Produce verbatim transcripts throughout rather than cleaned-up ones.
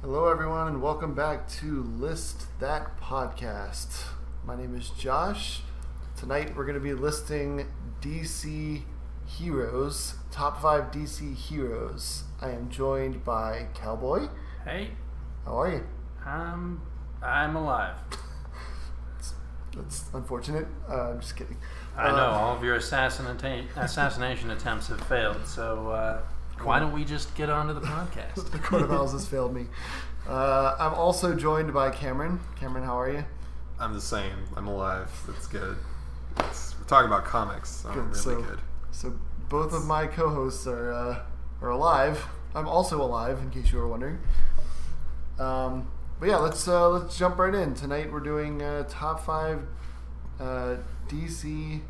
Hello everyone and welcome back to List That Podcast. My name is Josh. Tonight we're going to be listing D C heroes, top five D C heroes. I am joined by Cowboy. Hey. How are you? I'm, I'm alive. That's, that's unfortunate. Uh, I'm just kidding. I uh, know, all of your assassinata- assassination attempts have failed, so... Uh... Why don't we just get on to the podcast? The Court of Owls has failed me. Uh, I'm also joined by Cameron. Cameron, how are you? I'm the same. I'm alive. That's good. It's, we're talking about comics. I'm good. really so, good. So both of my co-hosts are uh, are alive. I'm also alive, in case you were wondering. Um, but yeah, let's uh, let's jump right in. Tonight we're doing uh, top five uh, D C.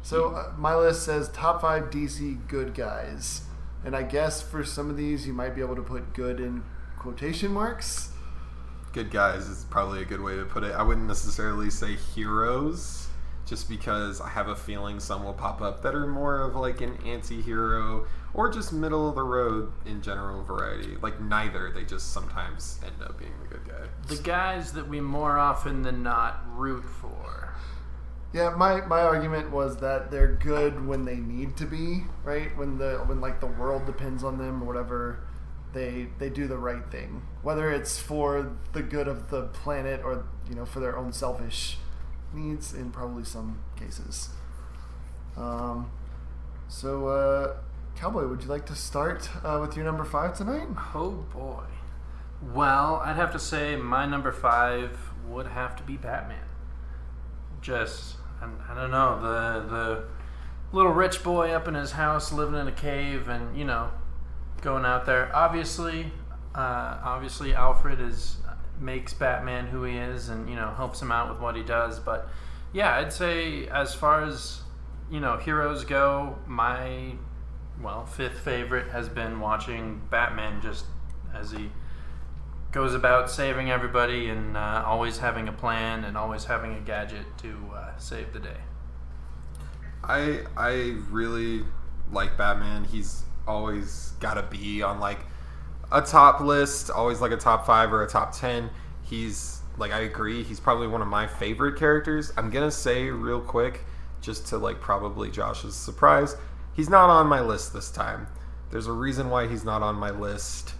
So uh, my list says top five D C good guys. And I guess for some of these, you might be able to put good in quotation marks. Good guys is probably a good way to put it. I wouldn't necessarily say heroes, just because I have a feeling some will pop up that are more of like an anti-hero or just middle of the road in general variety. Like neither, they just sometimes end up being the good guy. The guys that we more often than not root for. Yeah, my, my argument was that they're good when they need to be, right? When the when like the world depends on them or whatever, they they do the right thing. Whether it's for the good of the planet or, you know, for their own selfish needs in probably some cases. Um, so uh, Cowboy, would you like to start uh, with your number five tonight? Oh boy. Well, I'd have to say my number five would have to be Batman. Just. I don't know, the the little rich boy up in his house living in a cave and, you know, going out there. Obviously, uh, obviously Alfred is makes Batman who he is and, you know, helps him out with what he does. But, yeah, I'd say as far as, you know, heroes go, my, well, fifth favorite has been watching Batman just as he goes about saving everybody and uh, always having a plan and always having a gadget to uh, save the day. I I really like Batman. He's always got to be on like a top list, always like a top five or a top ten. He's, like, I agree, he's probably one of my favorite characters. I'm going to say real quick, just to like probably Josh's surprise, he's not on my list this time. There's a reason why he's not on my list.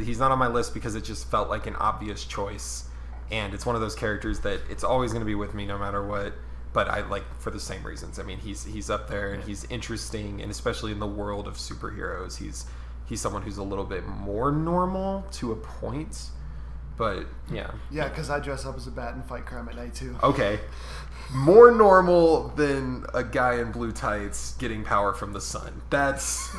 He's not on my list because it just felt like an obvious choice, and it's one of those characters that it's always going to be with me no matter what, but I like for the same reasons. I mean, he's he's up there and he's interesting, and especially in the world of superheroes, he's he's someone who's a little bit more normal to a point, but yeah. Yeah, because I dress up as a bat and fight crime at night too. Okay. More normal than a guy in blue tights getting power from the sun. That's...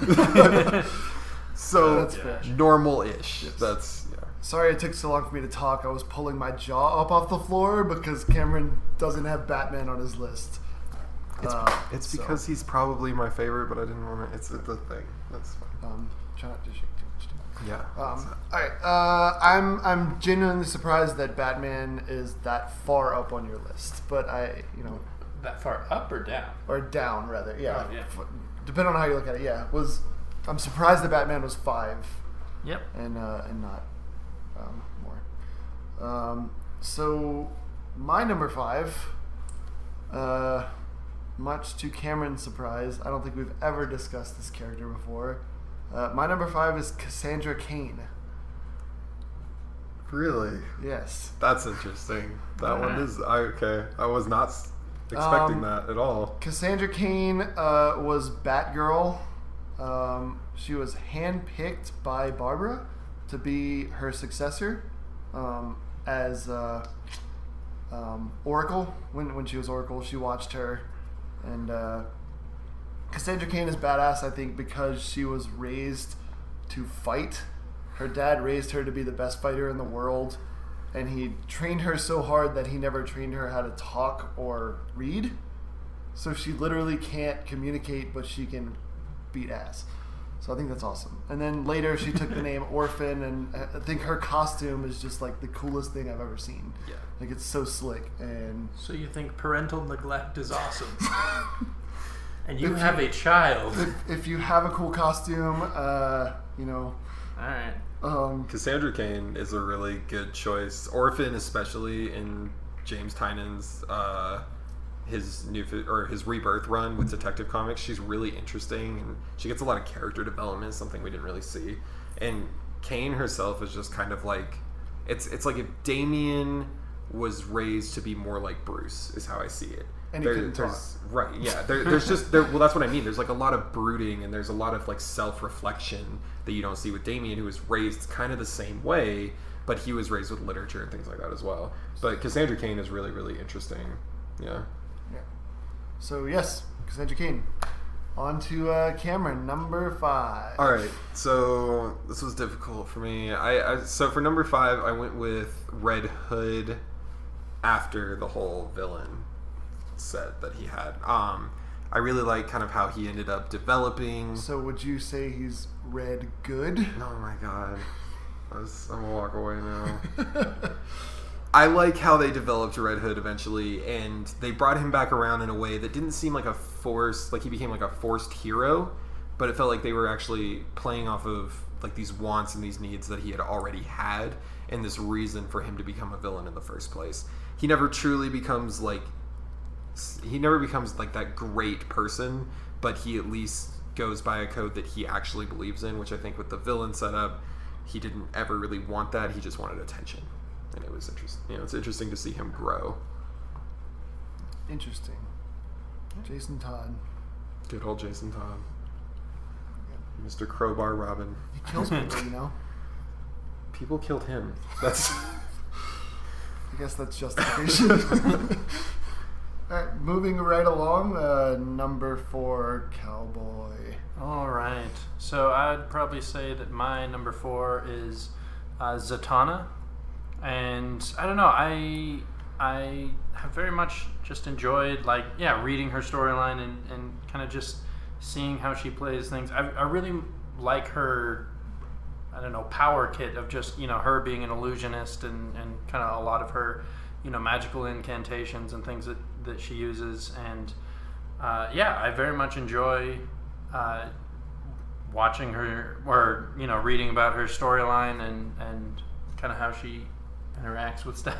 So, yeah, normal-ish. Yes. That's, yeah. Sorry it took so long for me to talk. I was pulling my jaw up off the floor because Cameron doesn't have Batman on his list. It's, uh, it's so. because he's probably my favorite, but I didn't want to... It's the thing. That's fine. Um, try not to shake too much. Too. Yeah. Um, all right. Uh, I'm I'm genuinely surprised that Batman is that far up on your list, but I, you know... That far up or down? Or down, rather. Yeah. Oh, yeah. Depending on how you look at it, yeah. Was... I'm surprised that Batman was five. Yep. And uh, and not um, more. Um, so my number five, uh, much to Cameron's surprise, I don't think we've ever discussed this character before. Uh, my number five is Cassandra Cain. Really? Yes. That's interesting. That one is I, okay. I was not expecting um, that at all. Cassandra Cain uh, was Batgirl. Um, she was handpicked by Barbara to be her successor um, as uh, um, Oracle. When when she was Oracle, she watched her. And uh, Cassandra Cain is badass, I think, because she was raised to fight. Her dad raised her to be the best fighter in the world, and he trained her so hard that he never trained her how to talk or read. So she literally can't communicate, but she can... beat ass. So I think that's awesome. And then later she took the name Orphan, and I think her costume is just like the coolest thing I've ever seen. Yeah. Like it's so slick. And so you think parental neglect is awesome. And you if have you, a child. If, if you have a cool costume, uh, you know, Alright. Um, Cassandra Cain is a really good choice. Orphan, especially in James Tynan's uh, his new or his rebirth run with Detective Comics, she's really interesting and she gets a lot of character development, something we didn't really see. And Cain herself is just kind of like it's it's like if Damien was raised to be more like Bruce, is how I see it. And there, he couldn't talk. Right, yeah. There, there's just, there, well, that's what I mean. There's like a lot of brooding and there's a lot of like self-reflection that you don't see with Damien, who was raised kind of the same way, but he was raised with literature and things like that as well. But Cassandra Cain is really, really interesting. Yeah. Yeah. So, yes, Cassandra Cain. On to uh, camera number five. All right, so this was difficult for me. I, I So for number five, I went with Red Hood after the whole villain set that he had. Um, I really like kind of how he ended up developing. So would you say he's Red Good? Oh my god. I was, I'm gonna walk away now. I like how they developed Red Hood eventually, and they brought him back around in a way that didn't seem like a forced, like he became like a forced hero, but it felt like they were actually playing off of like these wants and these needs that he had already had, and this reason for him to become a villain in the first place. He never truly becomes like He never becomes like that great person, but he at least goes by a code that he actually believes in, which I think with the villain setup, he didn't ever really want that. He just wanted attention, and it was interesting. You know, it's interesting to see him grow. Interesting. Jason Todd. Good old Jason Todd. Yeah. Mister Crowbar Robin. He kills people, you know. People killed him. That's. I guess that's justification. Alright, moving right along, uh, number four, Cowboy. Alright, so I'd probably say that my number four is uh, Zatanna. And I don't know, I I have very much just enjoyed, like, yeah, reading her storyline and, and kind of just seeing how she plays things. I, I really like her, I don't know, power kit of just, you know, her being an illusionist and, and kind of a lot of her, you know, magical incantations and things that that she uses, and uh, yeah, I very much enjoy uh, watching her, or you know, reading about her storyline and, and kind of how she interacts with stuff.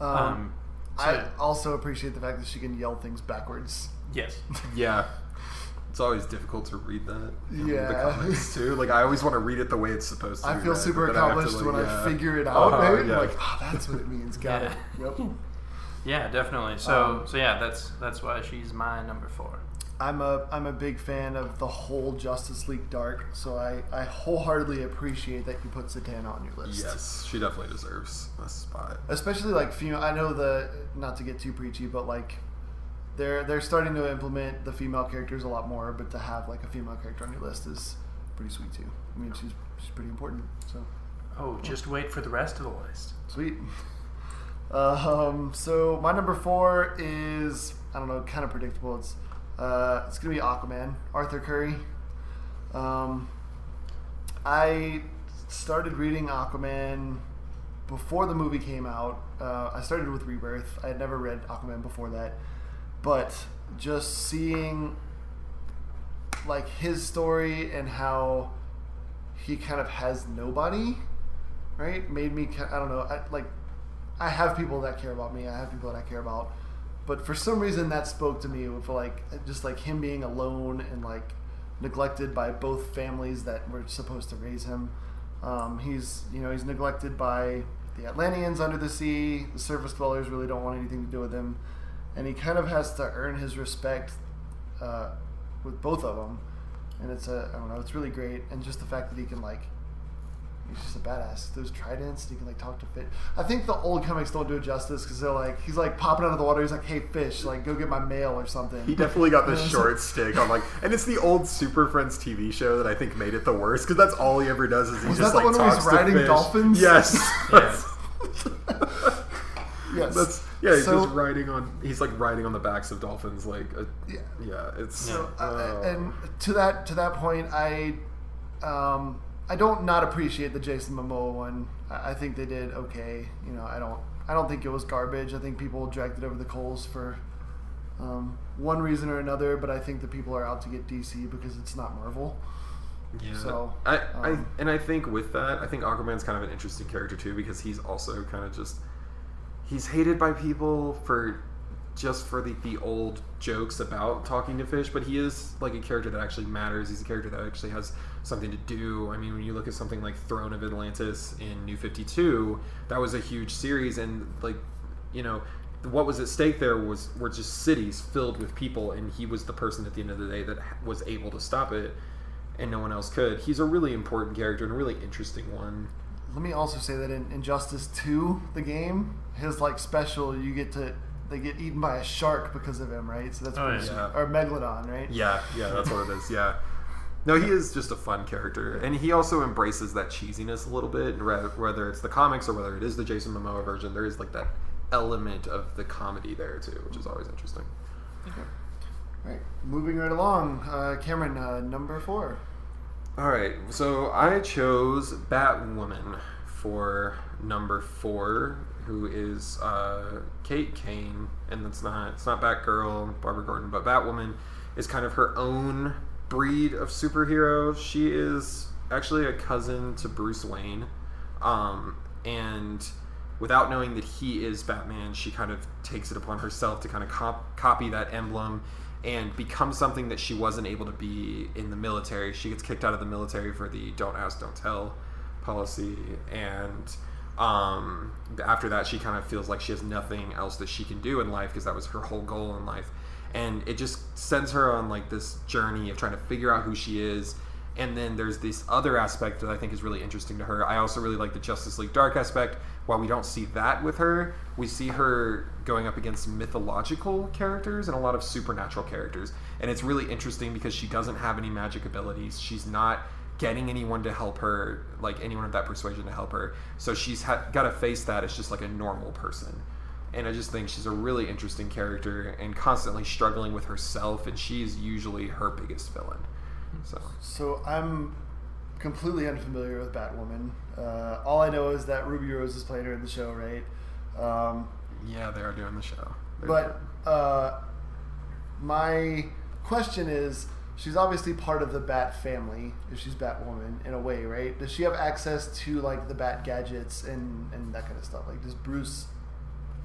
Um, um, so I yeah. also appreciate the fact that she can yell things backwards. Yes. Yeah. It's always difficult to read that. In yeah. The comics too. Like I always want to read it the way it's supposed to. I be feel read, super accomplished I like, when yeah. I figure it out. Uh, maybe yeah. I'm like, ah, oh, that's what it means. Got yeah. it. Yep. Yeah, definitely. So, um, so yeah, that's that's why she's my number four. I'm a I'm a big fan of the whole Justice League Dark, so I, I wholeheartedly appreciate that you put Zatanna on your list. Yes, she definitely deserves a spot. Especially like female. I know the not to get too preachy, but like they're they're starting to implement the female characters a lot more, but to have like a female character on your list is pretty sweet too. I mean, she's she's pretty important. So, oh, just wait for the rest of the list. Sweet. Um, so my number four is, I don't know, kind of predictable. It's uh, it's gonna be Aquaman, Arthur Curry. Um, I started reading Aquaman before the movie came out. Uh, I started with Rebirth. I had never read Aquaman before that, but just seeing like his story and how he kind of has nobody, right? Made me, I don't know, I, like. I have people that care about me. I have people that I care about, but for some reason that spoke to me. For like just like him being alone and like neglected by both families that were supposed to raise him. Um, he's you know he's neglected by the Atlanteans under the sea. The surface dwellers really don't want anything to do with him, and he kind of has to earn his respect uh, with both of them. And it's a I don't know. It's really great, and just the fact that he can like. He's just a badass. Those tridents, you can like talk to fish. I think the old comics don't do it justice because they're like, he's like popping out of the water. He's like, "Hey, fish, like go get my mail or something." He definitely got the short stick on like, and it's the old Super Friends T V show that I think made it the worst because that's all he ever does is he Was just that the like one talks where he's riding to fish. Dolphins? Yes. Yes. yes. That's yeah. He's so, just riding on. He's like riding on the backs of dolphins. Like a, yeah. Yeah. It's so, uh, uh, and to that to that point, I. um I don't not appreciate the Jason Momoa one. I think they did okay. You know, I don't. I don't think it was garbage. I think people dragged it over the coals for um, one reason or another. But I think the people are out to get D C because it's not Marvel. Yeah. So I, um, I and I think with that, I think Aquaman's kind of an interesting character too, because he's also kind of just he's hated by people for just for the, the old jokes about talking to fish, but he is like a character that actually matters. He's a character that actually has something to do. I mean, when you look at something like Throne of Atlantis in New fifty-two, that was a huge series, and like, you know, what was at stake there was were just cities filled with people, and he was the person at the end of the day that was able to stop it, and no one else could. He's a really important character and a really interesting one. Let me also say that in Injustice two, the game, his like special, you get to they get eaten by a shark because of him, right? So that's oh, yeah. or Megalodon, right? Yeah, yeah, that's what it is. Yeah, no, he is just a fun character, and he also embraces that cheesiness a little bit. And whether it's the comics or whether it is the Jason Momoa version, there is like that element of the comedy there too, which is always interesting. Okay. All right, moving right along, uh, Cameron, uh, number four. All right, so I chose Batwoman for number four, who is uh, Kate Kane, and that's not it's not Batgirl, Barbara Gordon, but Batwoman is kind of her own breed of superhero. She is actually a cousin to Bruce Wayne, um, and without knowing that he is Batman, she kind of takes it upon herself to kind of cop- copy that emblem and become something that she wasn't able to be in the military. She gets kicked out of the military for the don't ask, don't tell policy, and um after that she kind of feels like she has nothing else that she can do in life, because that was her whole goal in life, and it just sends her on like this journey of trying to figure out who she is. And then there's this other aspect that I think is really interesting to her. I also really like the Justice League Dark aspect. While we don't see that with her, we see her going up against mythological characters and a lot of supernatural characters, and it's really interesting because she doesn't have any magic abilities. She's not getting anyone to help her, like anyone of that persuasion to help her. So she's ha- got to face that as just like a normal person. And I just think she's a really interesting character and constantly struggling with herself, and she's usually her biggest villain. So, so I'm completely unfamiliar with Batwoman. Uh, all I know is that Ruby Rose is playing her in the show, right? Um, yeah, they are doing the show. They're but uh, my question is, she's obviously part of the Bat family, if she's Batwoman, in a way, right? Does she have access to, like, the Bat gadgets and, and that kind of stuff? Like, does Bruce...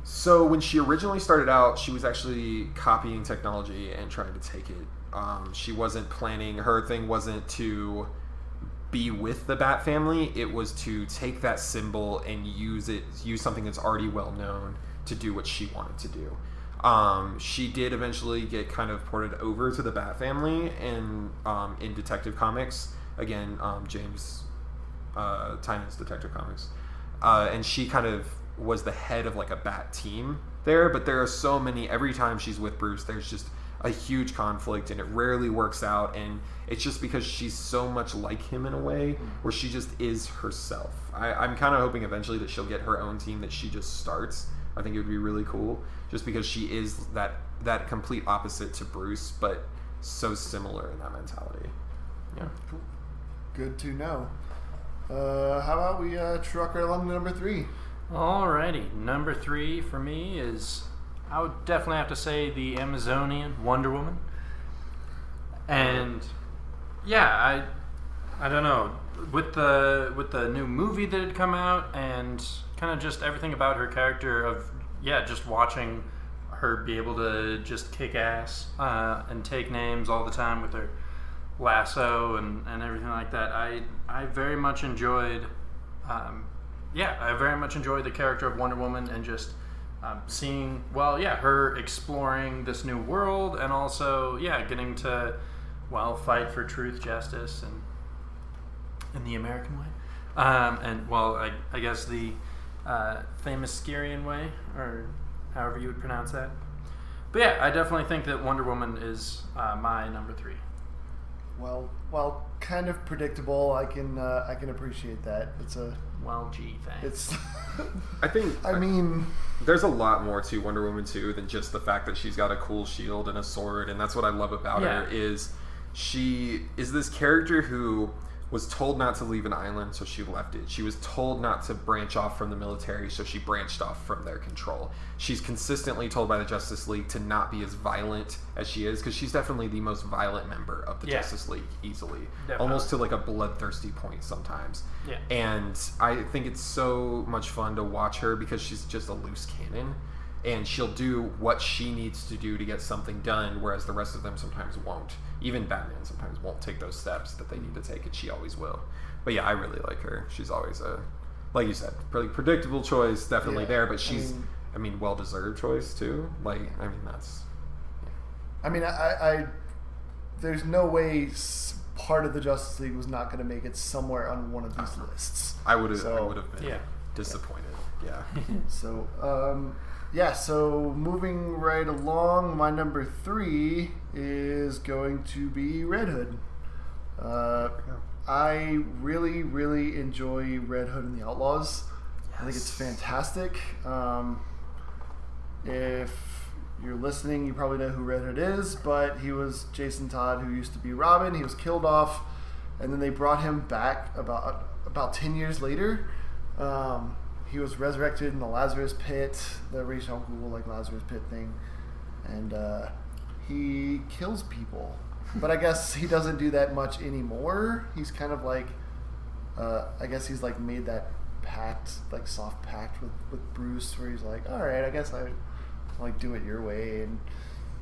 So, when she originally started out, she was actually copying technology and trying to take it. Um, she wasn't planning... Her thing wasn't to be with the Bat family. It was to take that symbol and use it, use something that's already well-known to do what she wanted to do. Um, she did eventually get kind of ported over to the Bat family in, um, in Detective Comics. Again, um, James uh, Tynan's Detective Comics. Uh, and she kind of was the head of like a Bat team there, but there are so many, every time she's with Bruce, there's just a huge conflict and it rarely works out, and it's just because she's so much like him in a way where she just is herself. I, I'm kind of hoping eventually that she'll get her own team that she just starts. I think it would be really cool, just because she is that that complete opposite to Bruce, but so similar in that mentality. Yeah. Cool. Good to know. Uh, how about we uh, truck right along to number three? Alrighty. Number three for me is, I would definitely have to say, the Amazonian Wonder Woman. And yeah, I I don't know. With the with the new movie that had come out, and kind of just everything about her character of, yeah, just watching her be able to just kick ass uh, and take names all the time with her lasso and, and everything like that. I I very much enjoyed, um, yeah, I very much enjoyed the character of Wonder Woman, and just um, seeing, well, yeah, her exploring this new world, and also, yeah, getting to, well, fight for truth, justice, and in the American way. Um, and, well, I, I guess the Uh, famous Themyscirian way, or however you would pronounce that. But yeah, I definitely think that Wonder Woman is uh, my number three. Well, well, kind of predictable. I can uh, I can appreciate that. It's a well, gee, thanks. It's I think I mean there's a lot more to Wonder Woman too than just the fact that she's got a cool shield and a sword, and that's what I love about yeah. her is she is this character who was told not to leave an island, so she left it. She was told not to branch off from the military, so she branched off from their control. She's consistently told by the Justice League to not be as violent as she is, because she's definitely the most violent member of the yeah. Justice League, easily. Definitely. Almost to like a bloodthirsty point sometimes. Yeah. And I think it's so much fun to watch her, because she's just a loose cannon. And she'll do what she needs to do to get something done, whereas the rest of them sometimes won't. Even Batman sometimes won't take those steps that they need to take, and she always will. But yeah, I really like her. She's always a, like you said, pretty predictable choice, definitely yeah. there, but she's, I mean, I mean well-deserved choice, too. Like, I mean, that's... Yeah. I mean, I, I... There's no way part of the Justice League was not going to make it somewhere on one of these uh, lists. I would have so, been yeah. disappointed. Yeah. yeah. so, um... Yeah, so moving right along, my number three is going to be Red Hood. Uh, I really, really enjoy Red Hood and the Outlaws. Yes. I think it's fantastic. Um, if you're listening, you probably know who Red Hood is, but he was Jason Todd, who used to be Robin. He was killed off, and then they brought him back about about ten years later. Um, He was resurrected in the Lazarus Pit, the Rachel Ghoul like Lazarus Pit thing, and uh, he kills people. But I guess he doesn't do that much anymore. He's kind of like, uh, I guess he's like made that pact, like soft pact with, with Bruce, where he's like, all right, I guess I like do it your way. And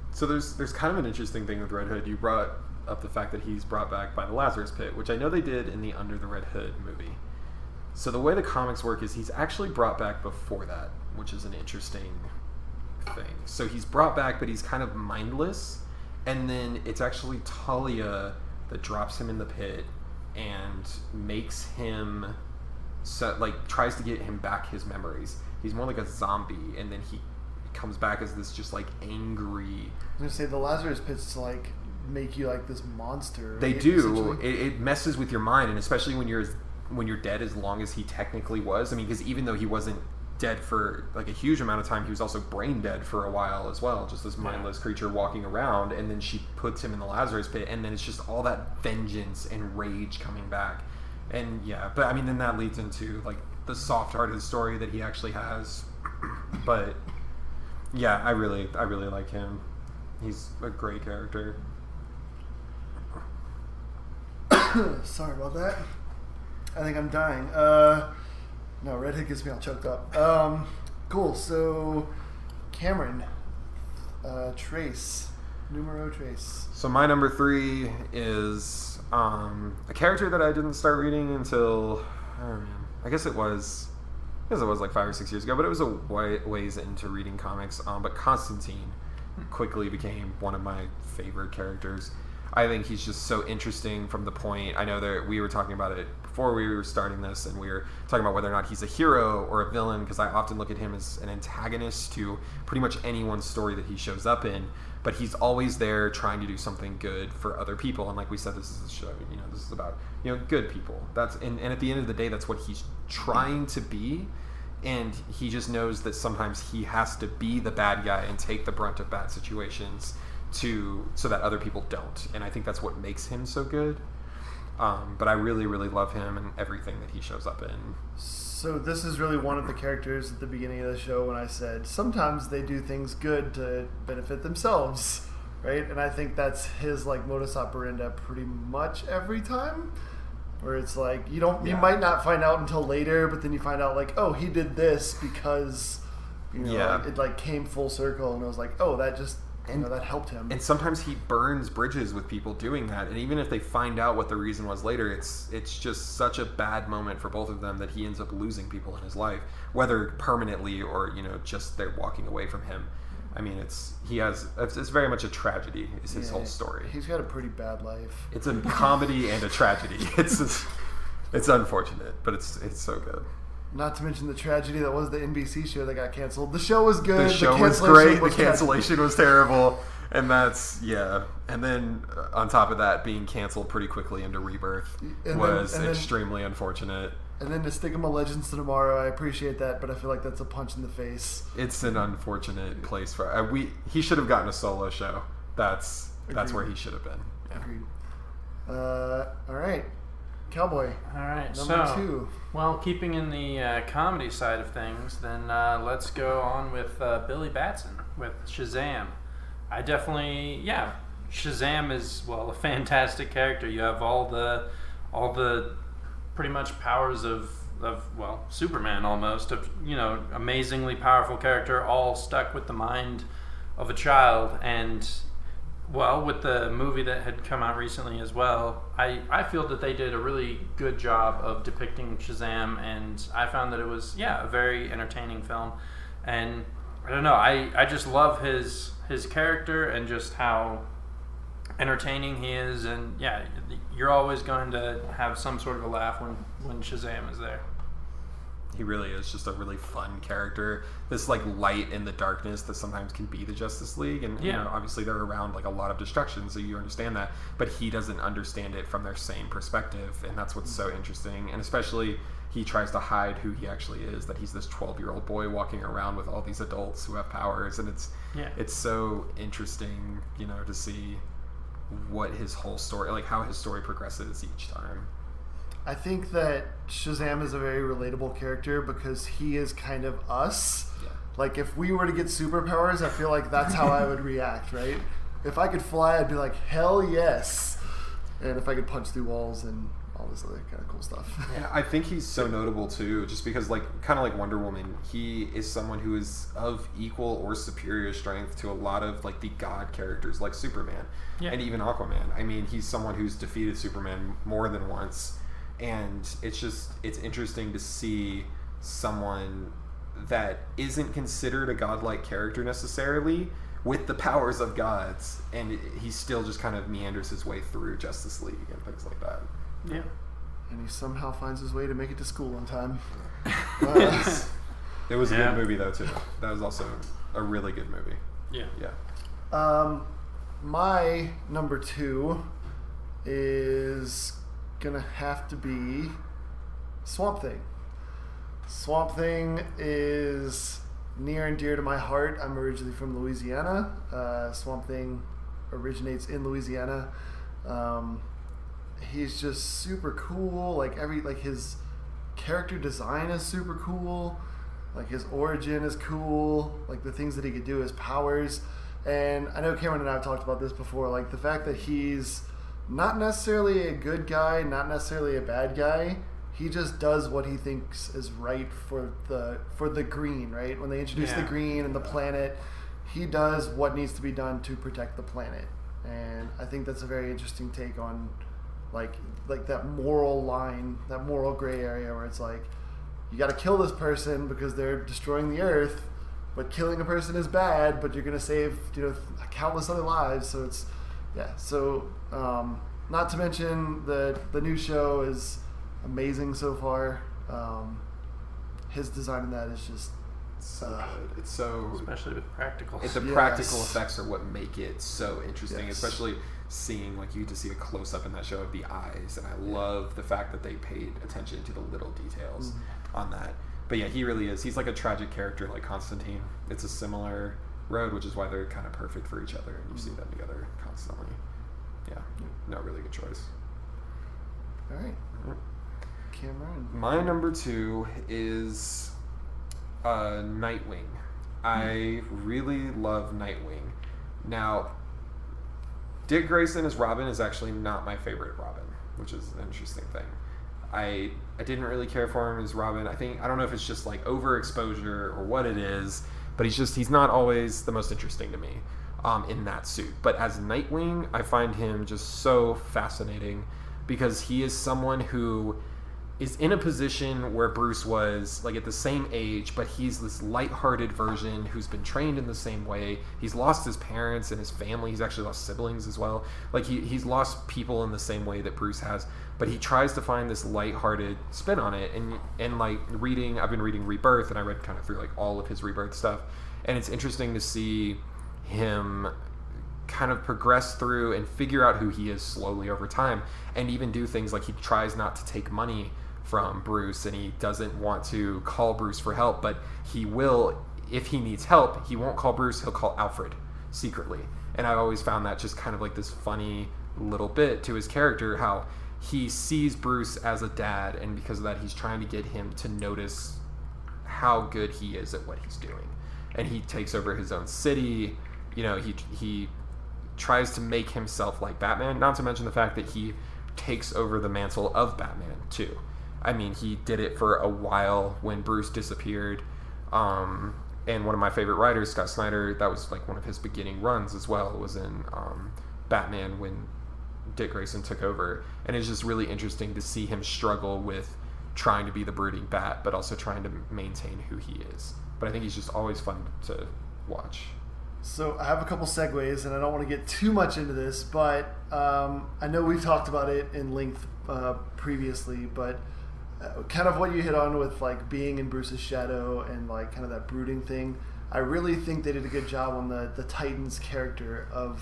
so there's there's kind of an interesting thing with Red Hood. You brought up the fact that he's brought back by the Lazarus Pit, which I know they did in the Under the Red Hood movie. So the way the comics work is he's actually brought back before that, which is an interesting thing. So he's brought back, but he's kind of mindless. And then it's actually Talia that drops him in the pit and makes him, so, like, tries to get him back his memories. He's more like a zombie, and then he comes back as this just, like, angry... I was going to say, the Lazarus Pit's, like... make you, like, this monster. They right? do. It, it messes with your mind, and especially when you're... when you're dead as long as he technically was. I mean, because even though he wasn't dead for like a huge amount of time, he was also brain dead for a while as well, just this mindless yeah. creature walking around. And then she puts him in the Lazarus Pit, and then it's just all that vengeance and rage coming back. And yeah, but I mean, then that leads into like the soft heart of the story that he actually has. But yeah, I really, I really like him. He's a great character. Sorry about that. I think I'm dying. Uh, no, Red Hood gets me all choked up. Um, cool. So, Cameron, uh, Trace, numero Trace. So my number three is um, a character that I didn't start reading until I don't know, I guess it was, I guess it was like five or six years ago, but it was a ways into reading comics. Um, but Constantine quickly became one of my favorite characters. I think he's just so interesting from the point. I know that we were talking about it before we were starting this, and we were talking about whether or not he's a hero or a villain, because I often look at him as an antagonist to pretty much anyone's story that he shows up in. But he's always there trying to do something good for other people. And like we said, this is a show, you know, this is about, you know, good people. That's and, and at the end of the day, that's what he's trying to be. And he just knows that sometimes he has to be the bad guy and take the brunt of bad situations to so that other people don't, and I think that's what makes him so good. Um, but I really, really love him and everything that he shows up in. So this is really one of the characters at the beginning of the show when I said sometimes they do things good to benefit themselves, right? And I think that's his like modus operandi pretty much every time, where it's like you don't, yeah. you might not find out until later, but then you find out like, oh, he did this because you know yeah. like, it like came full circle, and I was like, oh, that just. And, you know, that helped him. And sometimes he burns bridges with people doing that. And even if they find out what the reason was later, it's it's just such a bad moment for both of them that he ends up losing people in his life, whether permanently or, you know, just they're walking away from him. I mean, it's he has it's very much a tragedy is his yeah, whole story. He's got a pretty bad life. It's a comedy and a tragedy. It's just, it's unfortunate, but it's it's so good. Not to mention the tragedy that was the N B C show that got canceled. The show was good. The show the was great. Was the cancellation tragic. was terrible. And that's, yeah. And then uh, on top of that, being canceled pretty quickly into Rebirth and was then, extremely then, unfortunate. And then to stigma Legends to tomorrow, I appreciate that, but I feel like that's a punch in the face. It's an unfortunate place for... Uh, we. He should have gotten a solo show. That's Agreed. That's where he should have been. Yeah. Agreed. Uh, all right. Cowboy. All right, number so, two. Well, keeping in the uh, comedy side of things, then uh, let's go on with uh, Billy Batson with Shazam. I definitely, yeah, Shazam is, well, a fantastic character. You have all the, all the pretty much powers of, of well, Superman almost, of, you know, amazingly powerful character, all stuck with the mind of a child. And, well, with the movie that had come out recently as well, I, I feel that they did a really good job of depicting Shazam, and I found that it was, yeah, a very entertaining film. And I don't know, I, I just love his his character and just how entertaining he is, and yeah, you're always going to have some sort of a laugh when, when Shazam is there. He really is just a really fun character. This like light in the darkness that sometimes can be the Justice League, and yeah. you know, obviously they're around like a lot of destruction, so you understand that. But he doesn't understand it from their same perspective, and that's what's so interesting. And especially he tries to hide who he actually is, that he's this twelve-year-old boy walking around with all these adults who have powers, and it's yeah. it's so interesting, you know, to see what his whole story, like how his story progresses each time. I think that Shazam is a very relatable character because he is kind of us. Yeah. Like, if we were to get superpowers, I feel like that's how I would react, right? If I could fly, I'd be like, hell yes. And if I could punch through walls and all this other kind of cool stuff. Yeah, I think he's so notable, too, just because, like, kind of like Wonder Woman, he is someone who is of equal or superior strength to a lot of, like, the god characters, like Superman yeah. and even Aquaman. I mean, he's someone who's defeated Superman more than once. And it's just, it's interesting to see someone that isn't considered a godlike character necessarily with the powers of gods, and he still just kind of meanders his way through Justice League and things like that. Yeah. And he somehow finds his way to make it to school on time. But it was a yeah. good movie, though, too. That was also a really good movie. Yeah. Yeah. Um, my number two is gonna have to be Swamp Thing. Swamp Thing is near and dear to my heart. I'm originally from Louisiana. Uh, Swamp Thing originates in Louisiana. Um, he's just super cool. Like every like his character design is super cool. Like his origin is cool. Like the things that he could do, his powers. And I know Cameron and I have talked about this before. Like the fact that he's not necessarily a good guy, not necessarily a bad guy. He just does what he thinks is right for the for the green, right? When they introduce yeah. the green and the planet, he does what needs to be done to protect the planet. And I think that's a very interesting take on like like that moral line, that moral gray area where it's like, you gotta kill this person because they're destroying the earth, but killing a person is bad, but you're gonna save, you know, countless other lives, so it's Yeah, so um, not to mention the the new show is amazing so far. Um, his design in that is just so uh, good. It's so especially with practical. It's the yes. practical effects are what make it so interesting. Yes. Especially seeing like you just see a close up in that show of the eyes, and I love the fact that they paid attention to the little details mm-hmm. on that. But yeah, he really is. He's like a tragic character, like Constantine. It's a similar road, which is why they're kind of perfect for each other, and you see them together constantly. Yeah, no, really good choice. All right, Cameron. My number two is uh, Nightwing. I really love Nightwing. Now, Dick Grayson as Robin is actually not my favorite Robin, which is an interesting thing. I I didn't really care for him as Robin. I think I don't know if it's just like overexposure or what it is. But he's just, he's not always the most interesting to me um, in that suit. But as Nightwing, I find him just so fascinating because he is someone who is in a position where Bruce was, like, at the same age, but he's this lighthearted version who's been trained in the same way. He's lost his parents and his family. He's actually lost siblings as well. Like, he, he's lost people in the same way that Bruce has. But he tries to find this lighthearted spin on it. And, and like, reading, I've been reading Rebirth, and I read kind of through, like, all of his Rebirth stuff. And it's interesting to see him kind of progress through and figure out who he is slowly over time. And even do things like he tries not to take money from Bruce, and he doesn't want to call Bruce for help, but he will, if he needs help, he won't call Bruce, he'll call Alfred secretly. And I've always found that just kind of like this funny little bit to his character, how he sees Bruce as a dad, and because of that, he's trying to get him to notice how good he is at what he's doing. And he takes over his own city. You know, he he tries to make himself like Batman, not to mention the fact that he takes over the mantle of Batman, too. I mean, he did it for a while when Bruce disappeared. Um, and one of my favorite writers, Scott Snyder, that was like one of his beginning runs as well, was in um, Batman when Dick Grayson took over. And it's just really interesting to see him struggle with trying to be the brooding bat, but also trying to maintain who he is. But I think he's just always fun to watch. So I have a couple segues, and I don't want to get too much into this, but um, I know we've talked about it in length uh, previously, but uh, kind of what you hit on with like being in Bruce's shadow and like kind of that brooding thing, I really think they did a good job on the, the Titans character of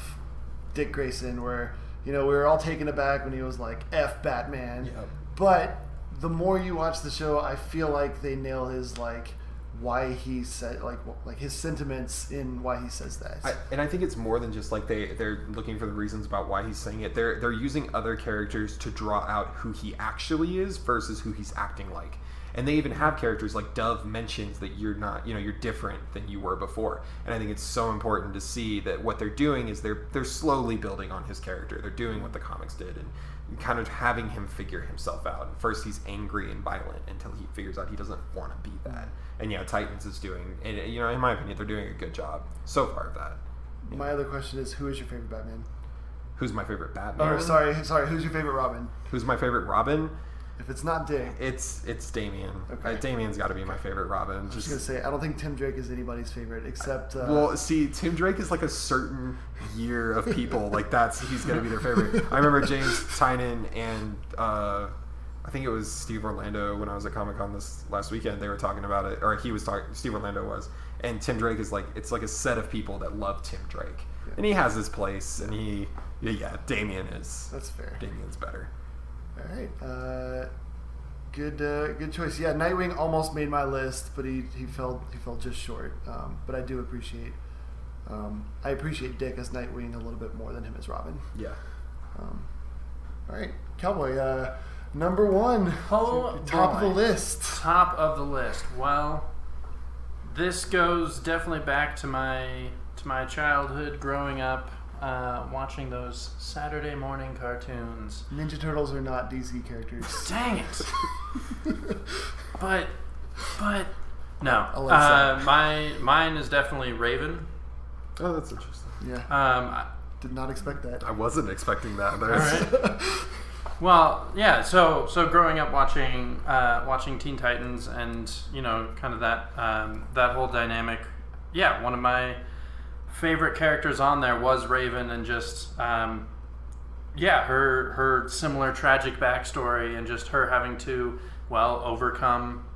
Dick Grayson, where, you know, we were all taken aback when he was like, F Batman. Yep. But the more you watch the show, I feel like they nail his like... why he said like like his sentiments in why he says that, I, and I think it's more than just like they they're looking for the reasons about why he's saying it. They're they're using other characters to draw out who he actually is versus who he's acting like. And they even have characters like Dove mentions that you're not, you know, you're different than you were before. And I think it's so important to see that what they're doing is they're they're slowly building on his character. They're doing what the comics did and kind of having him figure himself out. First, he's angry and violent until he figures out he doesn't want to be that. And, yeah, Titans is doing, and, you know, in my opinion, they're doing a good job so far of that. Yeah. My other question is, who is your favorite Batman? Who's my favorite Batman? Or, sorry, sorry, who's your favorite Robin? Who's my favorite Robin? If it's not Dick. It's it's Damian. Okay. Uh, Damian's got to be my favorite Robin. I was just, just going to say, I don't think Tim Drake is anybody's favorite except... Uh, well, see, Tim Drake is like a certain year of people. Like, that's, he's going to be their favorite. I remember James Tynan and uh, I think it was Steve Orlando when I was at Comic-Con this last weekend. They were talking about it, or he was talking, Steve Orlando was. And Tim Drake is like, it's like a set of people that love Tim Drake. Yeah. And he has his place, and he, yeah, yeah, Damian is. That's fair. Damian's better. All right, uh, good, uh, good choice. Yeah, Nightwing almost made my list, but he he fell he fell just short. Um, but I do appreciate um, I appreciate Dick as Nightwing a little bit more than him as Robin. Yeah. Um, all right, Cowboy, uh, number one, oh, top boy. of the list. Top of the list. Well, this goes definitely back to my to my childhood, growing up. Uh, watching those Saturday morning cartoons. Ninja Turtles are not D C characters. Dang it! but, but no. Uh, my mine is definitely Raven. Oh, that's interesting. Yeah. Um, I did not expect that. I wasn't expecting that. All right. Well, yeah. So, so growing up watching, uh, watching Teen Titans, and you know, kind of that um, that whole dynamic. Yeah, one of my favorite characters on there was Raven, and just um, yeah, her her similar tragic backstory, and just her having to well overcome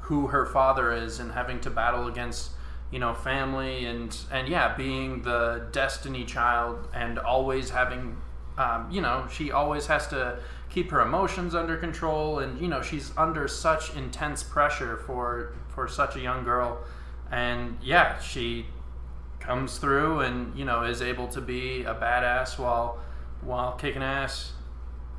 who her father is, and having to battle against you know family, and and yeah, being the destiny child, and always having um, you know she always has to keep her emotions under control, and you know she's under such intense pressure for for such a young girl, and yeah, she comes through and, you know, is able to be a badass while while kicking ass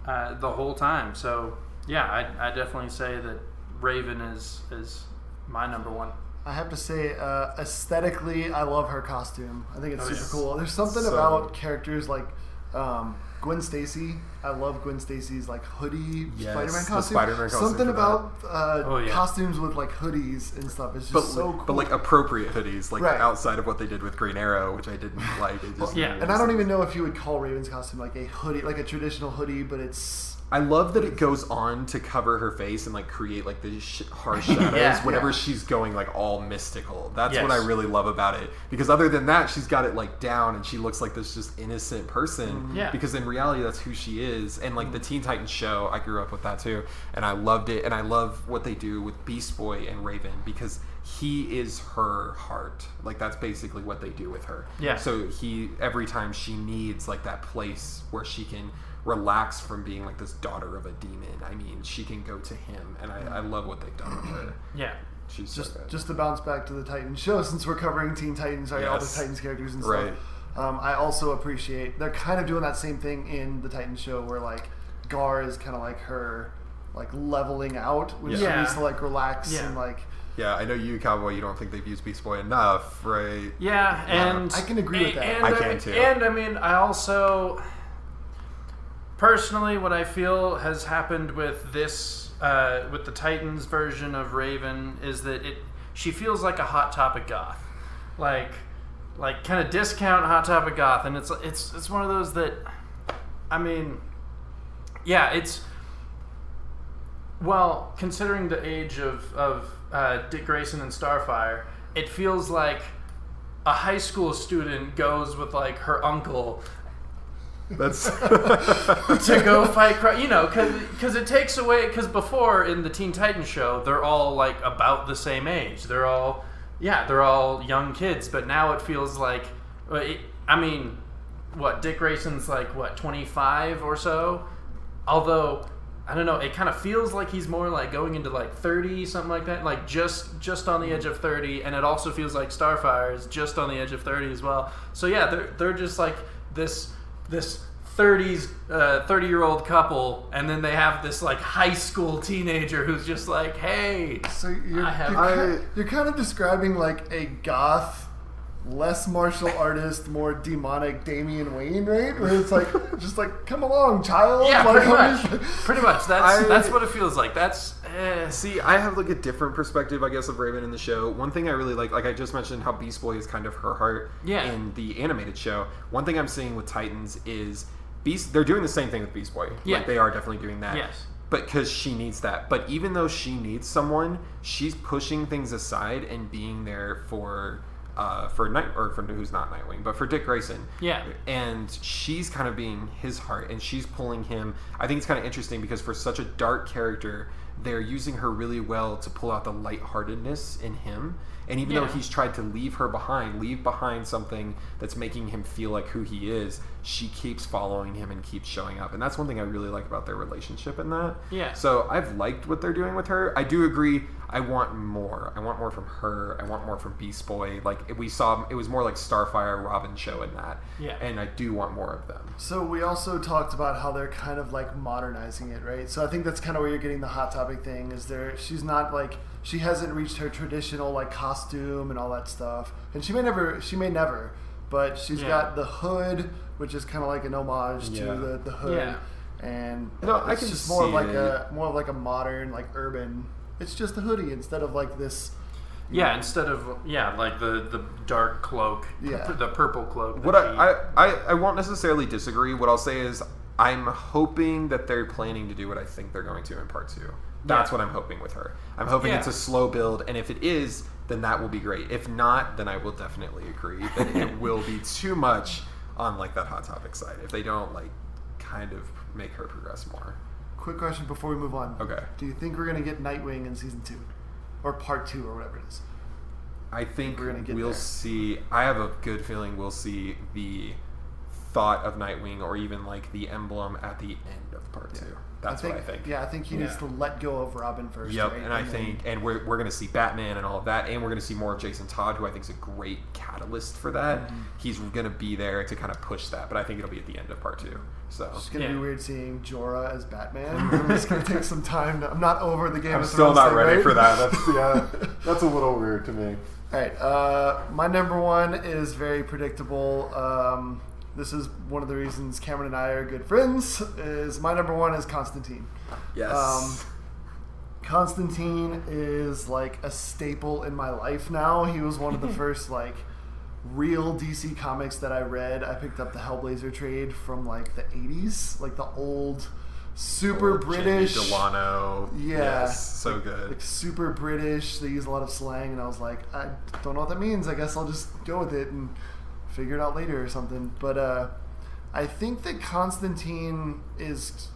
uh, the whole time. So, yeah, I, I definitely say that Raven is, is my number one. I have to say, uh, aesthetically, I love her costume. I think it's oh, super yes. cool. There's something so, about characters like um, Gwen Stacy. I love Gwen Stacy's, like, hoodie yes, Spider-Man costume. Spider-Man costume. Something about uh, oh, yeah. costumes with, like, hoodies and stuff. It's just but, so cool. But, like, appropriate hoodies, like, right. outside of what they did with Green Arrow, which I didn't like. It just yeah. And I don't even know if you would call Raven's costume, like, a hoodie, like a traditional hoodie, but it's... I love that it goes on to cover her face and, like, create, like, these sh harsh shadows yeah, whenever yeah. she's going, like, all mystical. That's yes. what I really love about it. Because other than that, she's got it, like, down, and she looks like this just innocent person. Yeah. Because in reality, that's who she is. And like the Teen Titans show, I grew up with that too, and I loved it, and I love what they do with Beast Boy and Raven, because he is her heart. Like that's basically what they do with her. Yeah. So he, every time she needs like that place where she can relax from being like this daughter of a demon, I mean, she can go to him, and I, I love what they've done with her. Yeah. She's just so good. Just to bounce back to the Titans show, since we're covering Teen Titans, right? Yes. All the Titans characters and stuff. Right. Um, I also appreciate they're kind of doing that same thing in the Titans show where like Gar is kind of like her, like leveling out when yeah. she yeah. needs to like relax yeah. and like. Yeah, I know you, Cowboy, you don't think they've used Beast Boy enough, right? Yeah, yeah. and... I can agree and, with that. I can, I, too. And, I mean, I also... Personally, what I feel has happened with this, uh, with the Titans version of Raven, is that it she feels like a Hot Topic goth. Like, like kind of discount Hot Topic goth, and it's it's it's one of those that... I mean... Yeah, it's... Well, considering the age of... of Uh, Dick Grayson and Starfire, it feels like a high school student goes with like her uncle that's to go fight crime, you know, because it takes away, because before in the Teen Titans show they're all like about the same age, they're all yeah they're all young kids, but now it feels like it, I mean what Dick Grayson's like what twenty-five or so, although I don't know, it kind of feels like he's more like going into like thirty, something like that, like just just on the edge of thirty, and it also feels like Starfire is just on the edge of thirty as well. So yeah, they're they're just like this this thirties uh, thirty-year-old couple, and then they have this like high school teenager who's just like, hey, so you're I have you're, kind of, you're kind of describing like a goth, less martial artist, more demonic Damian Wayne, right? Where it's like, just like, come along, child. Yeah, pretty much. Like, pretty much. That's I, that's what it feels like. That's eh. See, I have like a different perspective, I guess, of Raven in the show. One thing I really like, like I just mentioned, how Beast Boy is kind of her heart yeah. in the animated show. One thing I'm seeing with Titans is Beast. They're doing the same thing with Beast Boy. Yeah, like, they are definitely doing that. Yes. But because she needs that. But even though she needs someone, she's pushing things aside and being there for. Uh, for Night or for who's not Nightwing, but for Dick Grayson, yeah, and she's kind of being his heart, and she's pulling him. I think it's kind of interesting because for such a dark character, they're using her really well to pull out the lightheartedness in him. And even yeah. though he's tried to leave her behind, leave behind something that's making him feel like who he is, she keeps following him and keeps showing up. And that's one thing I really like about their relationship in that. Yeah. So I've liked what they're doing with her. I do agree. I want more. I want more from her. I want more from Beast Boy. Like we saw, it was more like Starfire Robin show in that. Yeah. And I do want more of them. So we also talked about how they're kind of like modernizing it, right? So I think that's kind of where you're getting the Hot Topic thing is there. She's not like. She hasn't reached her traditional like costume and all that stuff, and she may never. She may never, but she's yeah. got the hood, which is kind of like an homage yeah. to the, the hood, yeah. and no, it's I can just more of like it. a more of like a modern like urban. It's just the hoodie instead of like this. Yeah, know, instead of yeah, like the, the dark cloak, yeah. the purple cloak. What I, I I I won't necessarily disagree. What I'll say is I'm hoping that they're planning to do what I think they're going to in part two. That's yeah. what I'm hoping with her. I'm hoping yeah. it's a slow build, and if it is, then that will be great. If not, then I will definitely agree that it will be too much on like that Hot Topic side. If they don't like kind of make her progress more. Quick question before we move on. Okay. Do you think we're gonna get Nightwing in season two, or part two, or whatever it is? I think, I think we're gonna get we'll there. see. I have a good feeling we'll see the thought of Nightwing, or even like the emblem at the end of part yeah. two. That's I think, what I think. Yeah, I think he yeah. needs to let go of Robin first. Yep, right? and I and think, then... and we're we're going to see Batman and all of that, and we're going to see more of Jason Todd, who I think is a great catalyst for that. Mm-hmm. He's going to be there to kind of push that, but I think it'll be at the end of part two. So it's going to yeah. be weird seeing Jorah as Batman. I'm just going to take some time. To, I'm not over the game. I'm still not thing, ready right? for that. That's yeah, that's a little weird to me. All right, uh, my number one is very predictable. Um, This is one of the reasons Cameron and I are good friends, is my number one is Constantine. Yes. Um, Constantine is like a staple in my life now. He was one of the first like real D C comics that I read. I picked up the Hellblazer trade from like the eighties, like the old super old British. Jamie Delano. Yeah. Yes, so like, good. Like super British. They use a lot of slang, and I was like, I don't know what that means. I guess I'll just go with it and figure it out later or something. But uh, I think that Constantine is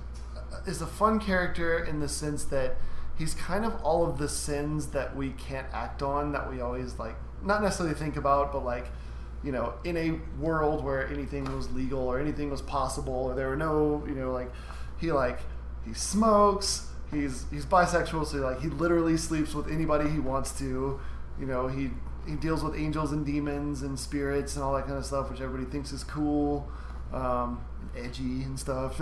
is a fun character in the sense that he's kind of all of the sins that we can't act on, that we always like not necessarily think about, but like, you know, in a world where anything was legal or anything was possible, or there were no, you know, like he like he smokes, he's he's bisexual, so like he literally sleeps with anybody he wants to, you know, he He deals with angels and demons and spirits and all that kind of stuff, which everybody thinks is cool. Um, edgy and stuff.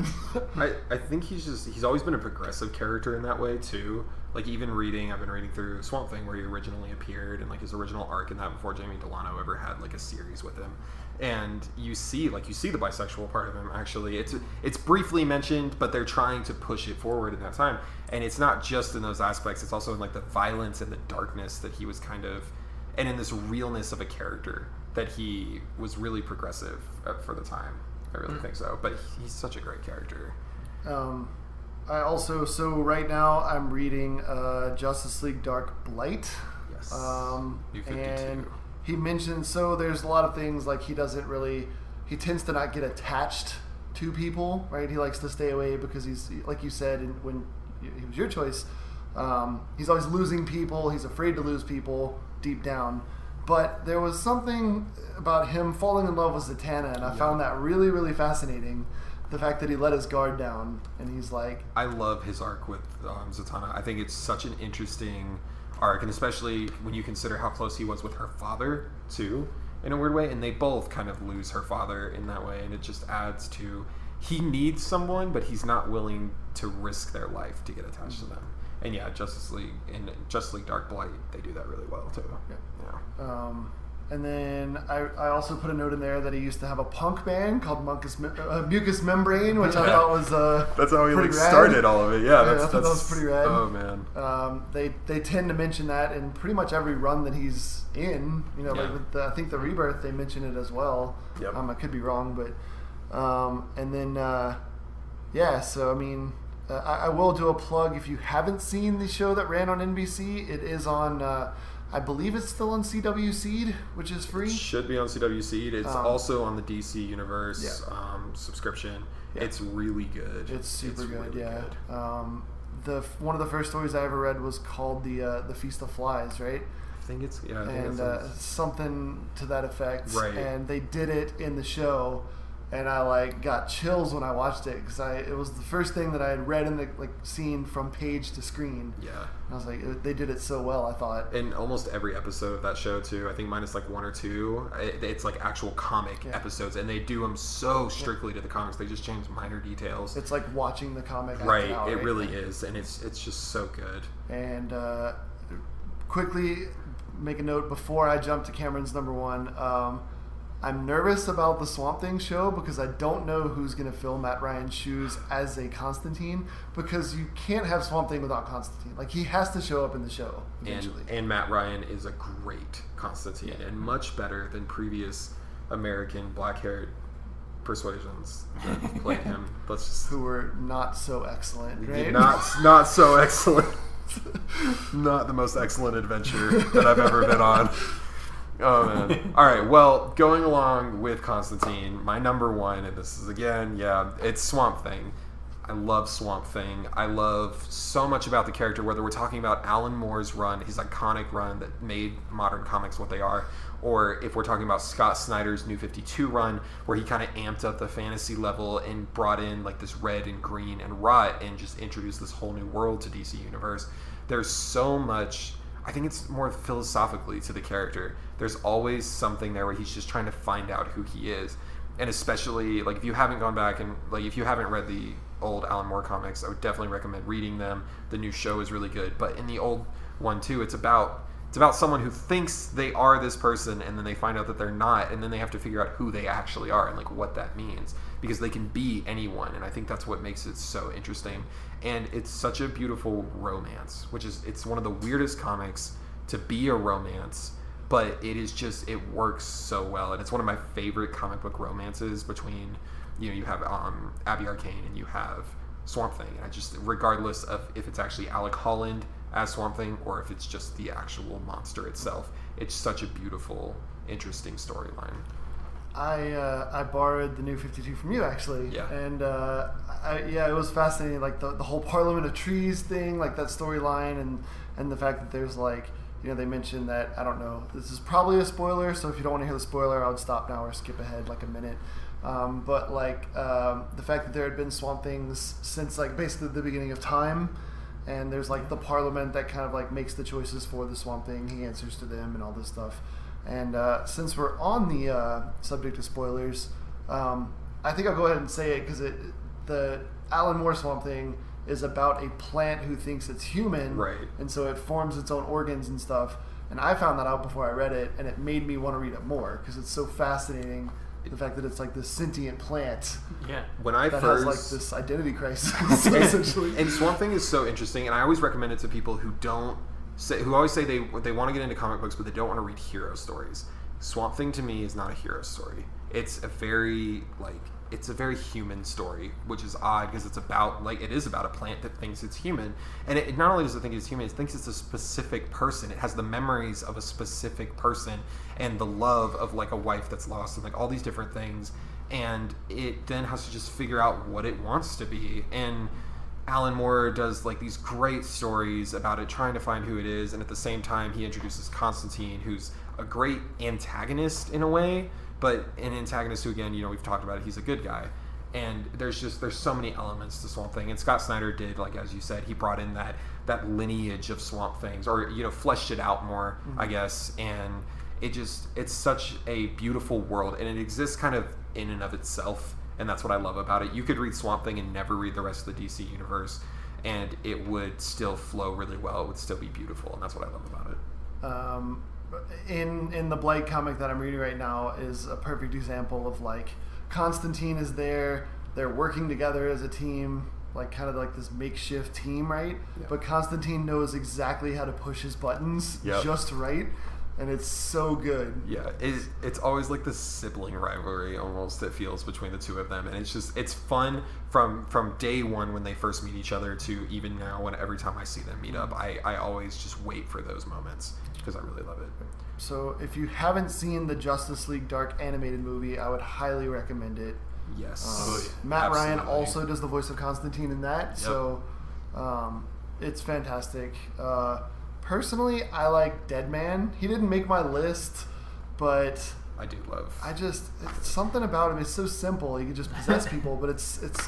I, I think he's just he's always been a progressive character in that way too. Like even reading I've been reading through Swamp Thing, where he originally appeared, and like his original arc in that before Jamie Delano ever had like a series with him. And you see like you see the bisexual part of him actually. It's it's briefly mentioned, but they're trying to push it forward in that time. And it's not just in those aspects, it's also in like the violence and the darkness that he was kind of, and in this realness of a character that he was really progressive for the time. I really mm. think so. But he's such a great character. Um, I also, so right now I'm reading uh, Justice League Dark Blight. Yes. Um, New fifty-two. And he mentions, so there's a lot of things like he doesn't really, he tends to not get attached to people, right? He likes to stay away because he's, like you said, when it was your choice, um, he's always losing people. He's afraid to lose people deep down. But there was something about him falling in love with Zatanna, and I yeah. found that really, really fascinating. The fact that he let his guard down, and he's like... I love his arc with um, Zatanna. I think it's such an interesting arc, and especially when you consider how close he was with her father, too, in a weird way. And they both kind of lose her father in that way, and it just adds to... He needs someone, but he's not willing to risk their life to get attached mm-hmm. to them. And yeah, Justice League and Justice League Dark Blight, they do that really well too. Yeah. yeah. Um, and then I, I also put a note in there that he used to have a punk band called Mucus, uh, Mucus Membrane, which yeah. I thought was uh, that's how he like, started all of it. Yeah, that's, yeah, I thought that was pretty rad. Oh man. Um, they they tend to mention that in pretty much every run that he's in. You know, yeah. like with the, I think the Rebirth they mention it as well. Yep. Um, I could be wrong, but um, and then uh, yeah, so I mean. Uh, I, I will do a plug if you haven't seen the show that ran on N B C. It is on, uh, I believe it's still on C W Seed, which is free. It should be on C W Seed. It's um, also on the D C Universe yeah. um, subscription. Yeah. It's really good. It's super it's good, really yeah. Good. Um, the one of the first stories I ever read was called The uh, the Feast of Flies, right? I think it's, yeah. I think and uh, something to that effect. Right. And they did it in the show. And I like got chills when I watched it because I it was the first thing that I had read in the like seen from page to screen. Yeah, and I was like, it, they did it so well. I thought. And almost every episode of that show too, I think minus like one or two, it, it's like actual comic yeah. episodes, and they do them so strictly yeah. to the comics. They just change minor details. It's like watching the comic. Right, out, it right? really is, and it's it's just so good. And uh, quickly make a note before I jump to Cameron's number one. Um, I'm nervous about the Swamp Thing show because I don't know who's going to fill Matt Ryan's shoes as a Constantine, because you can't have Swamp Thing without Constantine. Like, he has to show up in the show eventually. And, and Matt Ryan is a great Constantine yeah. and much better than previous American black-haired persuasions that played him. Let's just... Who were not so excellent, right? Not, not so excellent. Not the most excellent adventure that I've ever been on. Oh man! All right. Well, going along with Constantine, my number one, and this is again, yeah, it's Swamp Thing. I love Swamp Thing. I love so much about the character. Whether we're talking about Alan Moore's run, his iconic run that made modern comics what they are, or if we're talking about Scott Snyder's New fifty-two run, where he kind of amped up the fantasy level and brought in like this red and green and rot, and just introduced this whole new world to D C Universe. There's so much. I think it's more philosophically to the character. There's always something there where he's just trying to find out who he is. And especially, like, if you haven't gone back and, like, if you haven't read the old Alan Moore comics, I would definitely recommend reading them. The new show is really good. But in the old one, too, it's about it's about someone who thinks they are this person, and then they find out that they're not, and then they have to figure out who they actually are and, like, what that means. Because they can be anyone, and I think that's what makes it so interesting. And it's such a beautiful romance, which is, it's one of the weirdest comics to be a romance, but it is just, it works so well. And it's one of my favorite comic book romances between, you know, you have um, Abby Arcane and you have Swamp Thing. And I just, regardless of if it's actually Alec Holland as Swamp Thing or if it's just the actual monster itself, it's such a beautiful, interesting storyline. I uh, I borrowed the New fifty-two from you actually, yeah. and uh, I, yeah, it was fascinating. Like the, the whole Parliament of Trees thing, like that storyline, and and the fact that there's like you know they mentioned that I don't know. This is probably a spoiler, so if you don't want to hear the spoiler, I would stop now or skip ahead like a minute. Um, but like um, the fact that there had been Swamp Things since like basically the beginning of time, and there's like the Parliament that kind of like makes the choices for the Swamp Thing. He answers to them and all this stuff. And uh, since we're on the uh, subject of spoilers, um, I think I'll go ahead and say it because it, the Alan Moore Swamp Thing is about a plant who thinks it's human, right? And so it forms its own organs and stuff. And I found that out before I read it, and it made me want to read it more because it's so fascinating. The fact that it's like this sentient plant, yeah. When I that first has like this identity crisis, essentially. And, and Swamp Thing is so interesting, and I always recommend it to people who don't say, who always say they they want to get into comic books, but they don't want to read hero stories. Swamp Thing to me is not a hero story. It's a very like it's a very human story, which is odd because it's about like it is about a plant that thinks it's human, and it, it not only does it think it's human, it thinks it's a specific person. It has the memories of a specific person and the love of like a wife that's lost and like all these different things, and it then has to just figure out what it wants to be. And Alan Moore does like these great stories about it trying to find who it is, and at the same time he introduces Constantine, who's a great antagonist in a way, but an antagonist who, again, you know, we've talked about it, he's a good guy. And there's just there's so many elements to Swamp Thing, and Scott Snyder did, like as you said, he brought in that that lineage of Swamp Things, or you know, fleshed it out more, mm-hmm. I guess. And it just it's such a beautiful world, and it exists kind of in and of itself, and that's what I love about it. You could read Swamp Thing and never read the rest of the D C universe, and it would still flow really well. It would still be beautiful, and that's what I love about it. Um. In in the Blight comic that I'm reading right now is a perfect example of like Constantine is there, they're working together as a team, like kind of like this makeshift team, right? Yep. But Constantine knows exactly how to push his buttons, yep, just right, and it's so good. Yeah, it's, it's always like this sibling rivalry almost that feels between the two of them, and it's just it's fun from from day one when they first meet each other to even now when every time I see them meet up, I, I always just wait for those moments. Because I really love it. So if you haven't seen the Justice League Dark animated movie, I would highly recommend it. Yes. Um, oh, yeah. Matt Absolutely. Ryan also does the voice of Constantine in that, yep. So um, it's fantastic. Uh, personally, I like Dead Man. He didn't make my list, but I do love. I just it's something about him. It's so simple. He can just possess people, but it's it's.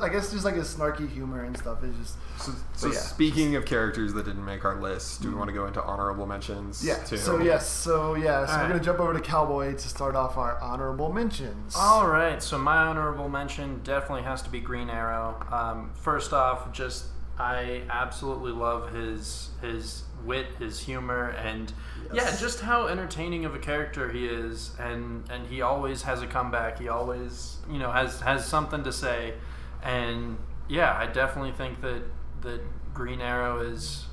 I guess just like a snarky humor and stuff is just. So, so yeah. Speaking of characters that didn't make our list, do we want to go into honorable mentions? Yeah. Too? So yes. So yeah. So All we're right. gonna jump over to Cowboy to start off our honorable mentions. All right. So my honorable mention definitely has to be Green Arrow. Um, first off, just I absolutely love his his wit, his humor, and yes. yeah, just how entertaining of a character he is, and and he always has a comeback. He always you know has has something to say. And yeah, I definitely think that that Green Arrow is,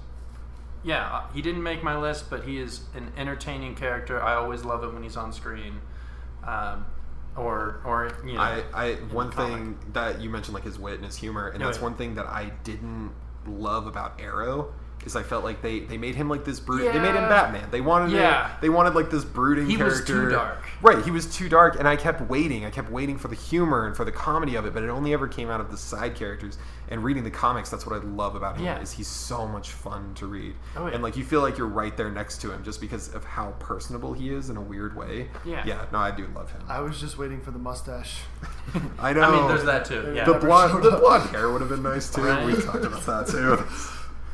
yeah, he didn't make my list, but he is an entertaining character. I always love it when he's on screen, um, or or you know. I, I one thing that you mentioned, like his wit and his humor, and that's one thing that I didn't love about Arrow. Because I felt like they, they made him like this brood. Yeah. They made him Batman. They wanted yeah. a, They wanted like this brooding he character. He was too dark. Right. He was too dark, and I kept waiting. I kept waiting for the humor and for the comedy of it, but it only ever came out of the side characters. And reading the comics, that's what I love about him. Yeah. Is he's so much fun to read, oh, yeah. and like you feel like you're right there next to him just because of how personable he is in a weird way. Yeah. Yeah. No, I do love him. I was just waiting for the mustache. I know. I mean, there's that too. Yeah. The blonde, the blonde hair would have been nice too. Right. We talked about that too.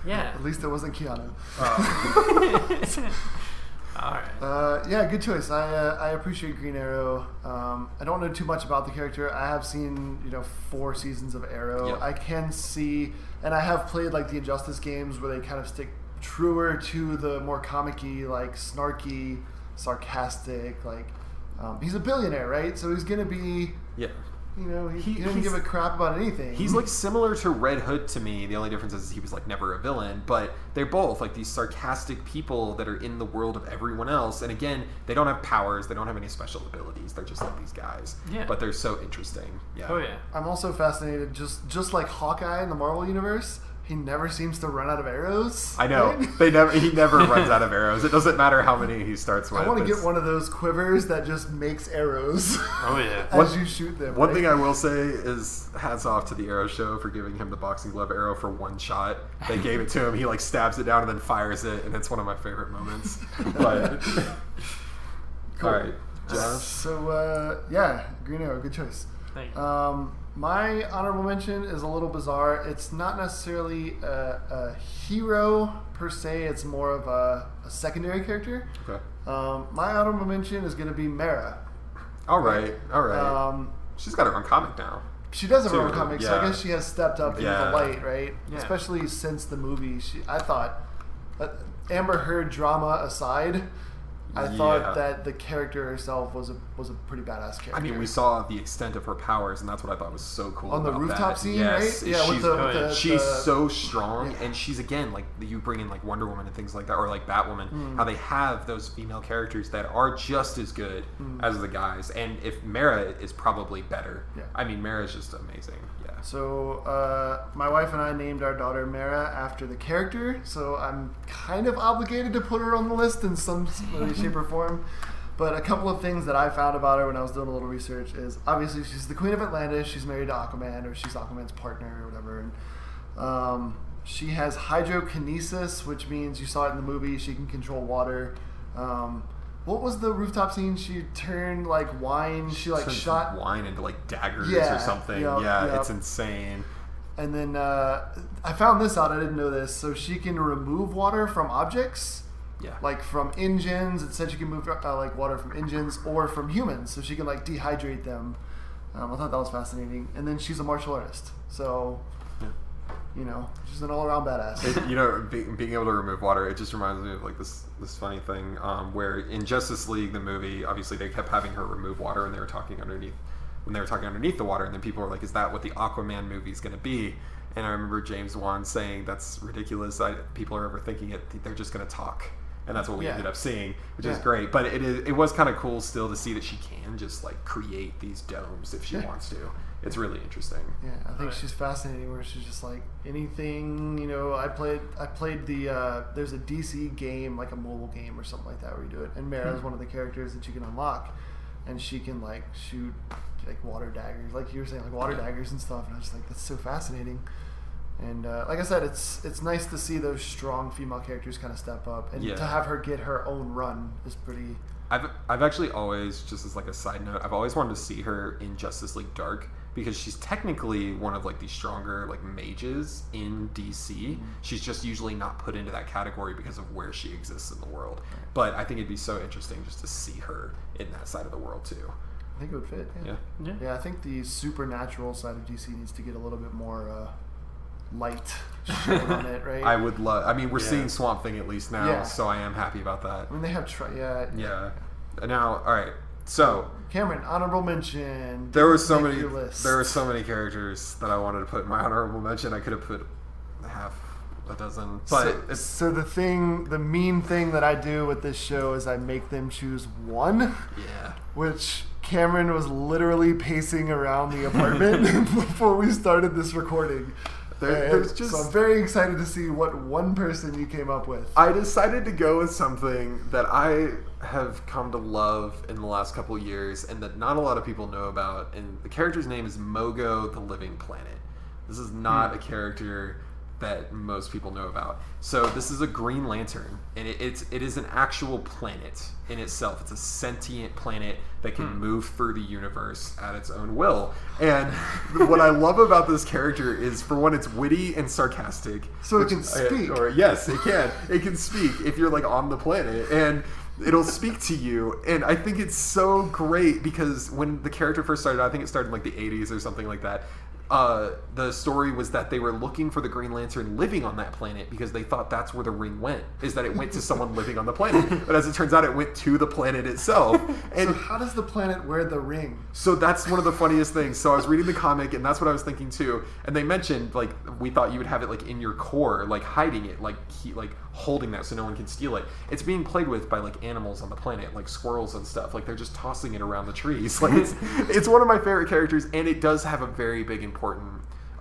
Yeah. At least it wasn't Keanu. Uh, All right. Uh, yeah, good choice. I uh, I appreciate Green Arrow. Um, I don't know too much about the character. I have seen you know four seasons of Arrow. Yep. I can see, and I have played like the Injustice games where they kind of stick truer to the more comic-y, like snarky, sarcastic. Like um, he's a billionaire, right? So he's gonna be yeah. You know, he, he, he didn't give a crap about anything. He's like similar to Red Hood to me. The only difference is he was like never a villain, but they're both like these sarcastic people that are in the world of everyone else. And again, they don't have powers. They don't have any special abilities. They're just like these guys. Yeah. But they're so interesting. Yeah. Oh yeah. I'm also fascinated. Just just like Hawkeye in the Marvel universe, he never seems to run out of arrows. I know. Right? They never. He never runs out of arrows. It doesn't matter how many he starts with. I want to get one of those quivers that just makes arrows. Oh yeah. as one, you shoot them. One right? thing I will say is hats off to the Arrow show for giving him the boxing glove arrow for one shot. They gave it to him. He like stabs it down and then fires it, and it's one of my favorite moments. But cool. All right, Josh. So uh, yeah, Green Arrow, good choice. Thank you. Um, My honorable mention is a little bizarre. It's not necessarily a, a hero per se. It's more of a, a secondary character. Okay. Um, my honorable mention is going to be Mera. All right. All right. Um, She's got her own comic now. She does have her own comic, yeah. So I guess she has stepped up yeah. into the light, right? Yeah. Especially since the movie. She, I thought, uh, Amber Heard drama aside, I yeah. thought that the character herself was a was a pretty badass character. I mean, we saw the extent of her powers, and that's what I thought was so cool. On the about rooftop that. scene, yes. right? Yeah, she's, with the, with the, she's the, so strong, yeah. and she's again like you bring in like Wonder Woman and things like that, or like Batwoman. Mm. How they have those female characters that are just as good mm. as the guys, and if Mera is probably better. Yeah. I mean, Mera is just amazing. Yeah. So uh, my wife and I named our daughter Mera after the character, so I'm kind of obligated to put her on the list in some. shape or form. But a couple of things that I found about her when I was doing a little research is obviously she's the Queen of Atlantis. She's married to Aquaman, or she's Aquaman's partner or whatever, and um, she has hydrokinesis, which means, you saw it in the movie, she can control water. Um, what was the rooftop scene? She turned like wine, she like shot wine into like daggers yeah, or something. Yep, yeah yep. It's insane. And then uh, I found this out, I didn't know this, so she can remove water from objects. Yeah. Like from engines, it said she can move uh, like water from engines or from humans, so she can like dehydrate them. Um, I thought that was fascinating. And then she's a martial artist, so yeah. you know, she's an all-around badass. It, you know, be, being able to remove water, it just reminds me of like this this funny thing um, where in Justice League the movie, obviously they kept having her remove water, and they were talking underneath when they were talking underneath the water, and then people were like, "Is that what the Aquaman movie is going to be?" And I remember James Wan saying, "That's ridiculous. I, people are overthinking it. They're just going to talk." And that's what we yeah. ended up seeing, which yeah. is great. But it is, it was kind of cool still to see that she can just like create these domes if she yeah. wants to. It's really interesting. Yeah, I think right. she's fascinating. Where she's just like anything, you know. I played, I played the uh, there's a D C game, like a mobile game or something like that, where you do it. And Mera is one of the characters that you can unlock, and she can like shoot like water daggers, like you were saying, like water daggers and stuff. And I was just like, that's so fascinating. And uh, like I said, it's it's nice to see those strong female characters kind of step up, and yeah. to have her get her own run is pretty. I've I've actually always, just as like a side note, I've always wanted to see her in Justice League Dark, because she's technically one of like the stronger like mages in D C. Mm-hmm. She's just usually not put into that category because of where she exists in the world. Right. But I think it'd be so interesting just to see her in that side of the world too. I think it would fit. Yeah. Yeah. Yeah. yeah I think the supernatural side of D C needs to get a little bit more. Uh, light shown on it, right? I would love... I mean, we're yeah. seeing Swamp Thing at least now, yeah. so I am happy about that. I mean, they have... Tri yeah. Yeah. Now, all right. So... Cameron, honorable mention. There were so many... There were so many characters that I wanted to put in my honorable mention. I could have put half a dozen, but... So, it's, so the thing... The mean thing that I do with this show is I make them choose one. Yeah. Which... Cameron was literally pacing around the apartment before we started this recording. There, there's just, so I'm very excited to see what one person you came up with. I decided to go with something that I have come to love in the last couple of years, and that not a lot of people know about, and the character's name is Mogo the Living Planet. This is not hmm. a character that most people know about. So this is a Green Lantern, and it, it's, it is an actual planet in itself. It's a sentient planet that can hmm. move through the universe at its own will. And what I love about this character is, for one, it's witty and sarcastic. So it can speak. I, or yes, it can. It can speak if you're like on the planet, and it'll speak to you. And I think it's so great because when the character first started, I think it started in like the eighties or something like that. Uh, the story was that they were looking for the Green Lantern living on that planet because they thought that's where the ring went, is that it went to someone living on the planet. But as it turns out, it went to the planet itself. And so how does the planet wear the ring? So that's one of the funniest things. So I was reading the comic, and that's what I was thinking too. And they mentioned, like, we thought you would have it like in your core, like hiding it, like he, like holding that so no one can steal it. It's being played with by like animals on the planet, like squirrels and stuff. Like they're just tossing it around the trees. Like it's it's one of my favorite characters, and it does have a very big importance. important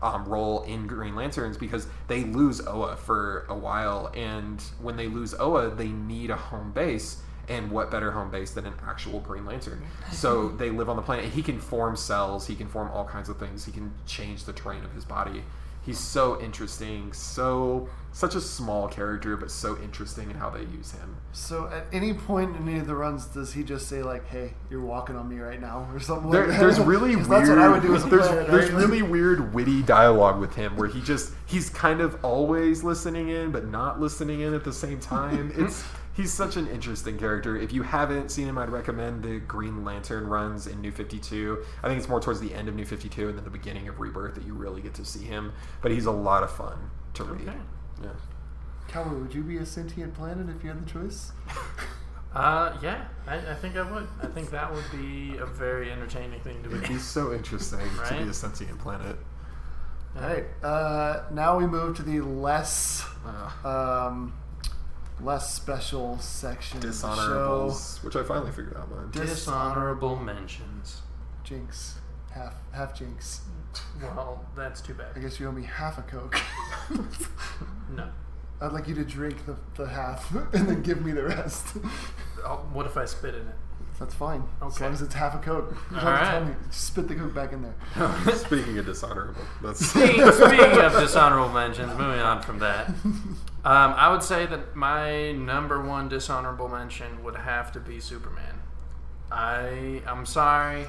um, role in Green Lanterns, because they lose Oa for a while, and when they lose Oa, they need a home base, and what better home base than an actual Green Lantern? So they live on the planet. He can form cells, he can form all kinds of things, he can change the terrain of his body. He's so interesting, so such a small character, but so interesting in how they use him. So at any point in any of the runs, does he just say like, "Hey, you're walking on me right now," or something there, like that? There's really weird. That's what I would do. As a there's player, there's right? really weird, witty dialogue with him where he just he's kind of always listening in, but not listening in at the same time. It's He's such an interesting character. If you haven't seen him, I'd recommend the Green Lantern runs in New fifty-two. I think it's more towards the end of New fifty-two and then the beginning of Rebirth that you really get to see him. But he's a lot of fun to okay. read. Yeah. Calvin, would you be a sentient planet if you had the choice? Uh, yeah, I, I think I would. I think that would be a very entertaining thing to be. It'd be so interesting right? to be a sentient planet. Yeah. All right. Uh, now we move to the less... Uh. Um, less special section. Dishonorables, which I finally figured out mine. Dishonorable mentions. Jinx. Half half jinx. Well, that's too bad. I guess you owe me half a Coke. No. I'd like you to drink the, the half and then give me the rest. Oh, what if I spit in it? That's fine. Okay. As long as it's half a Coke. All right. Tell me, spit the Coke back in there. Speaking of dishonorable. That's speaking, speaking of dishonorable mentions, moving on from that. Um, I would say that my number one dishonorable mention would have to be Superman. I, I'm sorry,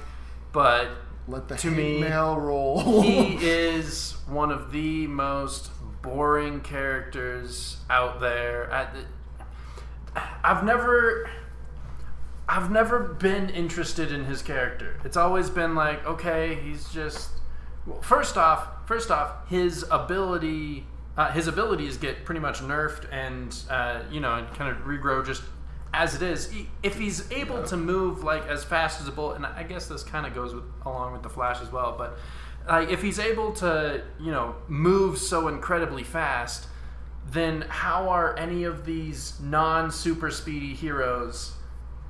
but Let the to me, mail roll. He is one of the most boring characters out there. I, I've never... I've never been interested in his character. It's always been like, okay, he's just... Well, first off, first off, his ability, uh, his abilities get pretty much nerfed and, uh, you know, and kind of regrow just as it is. If he's able yeah. to move, like, as fast as a bullet, and I guess this kind of goes with, along with the Flash as well, but uh, if he's able to, you know, move so incredibly fast, then how are any of these non-super speedy heroes...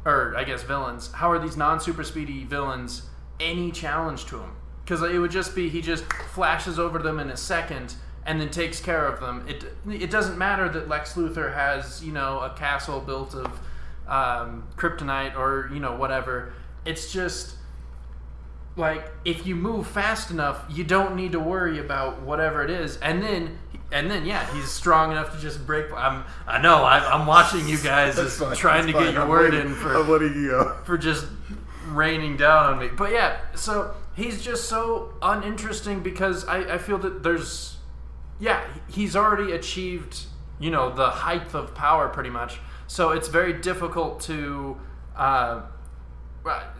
or I guess villains, how are these non-super speedy villains any challenge to him? Because it would just be he just flashes over them in a second and then takes care of them. It it doesn't matter that Lex Luthor has, you know, a castle built of um, kryptonite or, you know, whatever. It's just, like, if you move fast enough, you don't need to worry about whatever it is. And then... And then, yeah, he's strong enough to just break... I'm, I know, I, I'm watching you guys just trying to get your word in for, for just raining down on me. But yeah, so he's just so uninteresting because I, I feel that there's... Yeah, he's already achieved, you know, the height of power pretty much. So it's very difficult to... Uh,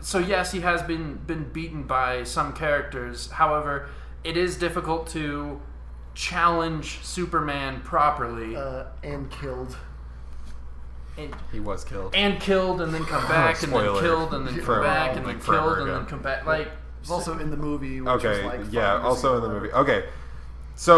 so yes, he has been, been beaten by some characters. However, it is difficult to... challenge Superman properly uh, and killed and he was killed and killed and then come back oh, and then killed and then come forever, back and then killed and ago. then come back like also in the movie which okay was like yeah also in the movie okay so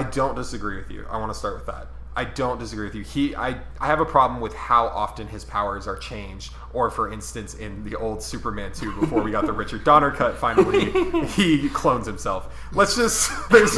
I don't disagree with you. I want to start with that. I don't disagree with you. He, I, I have a problem with how often his powers are changed. Or, for instance, in the old Superman two, before we got the Richard Donner cut, finally, he clones himself. Let's just... There's,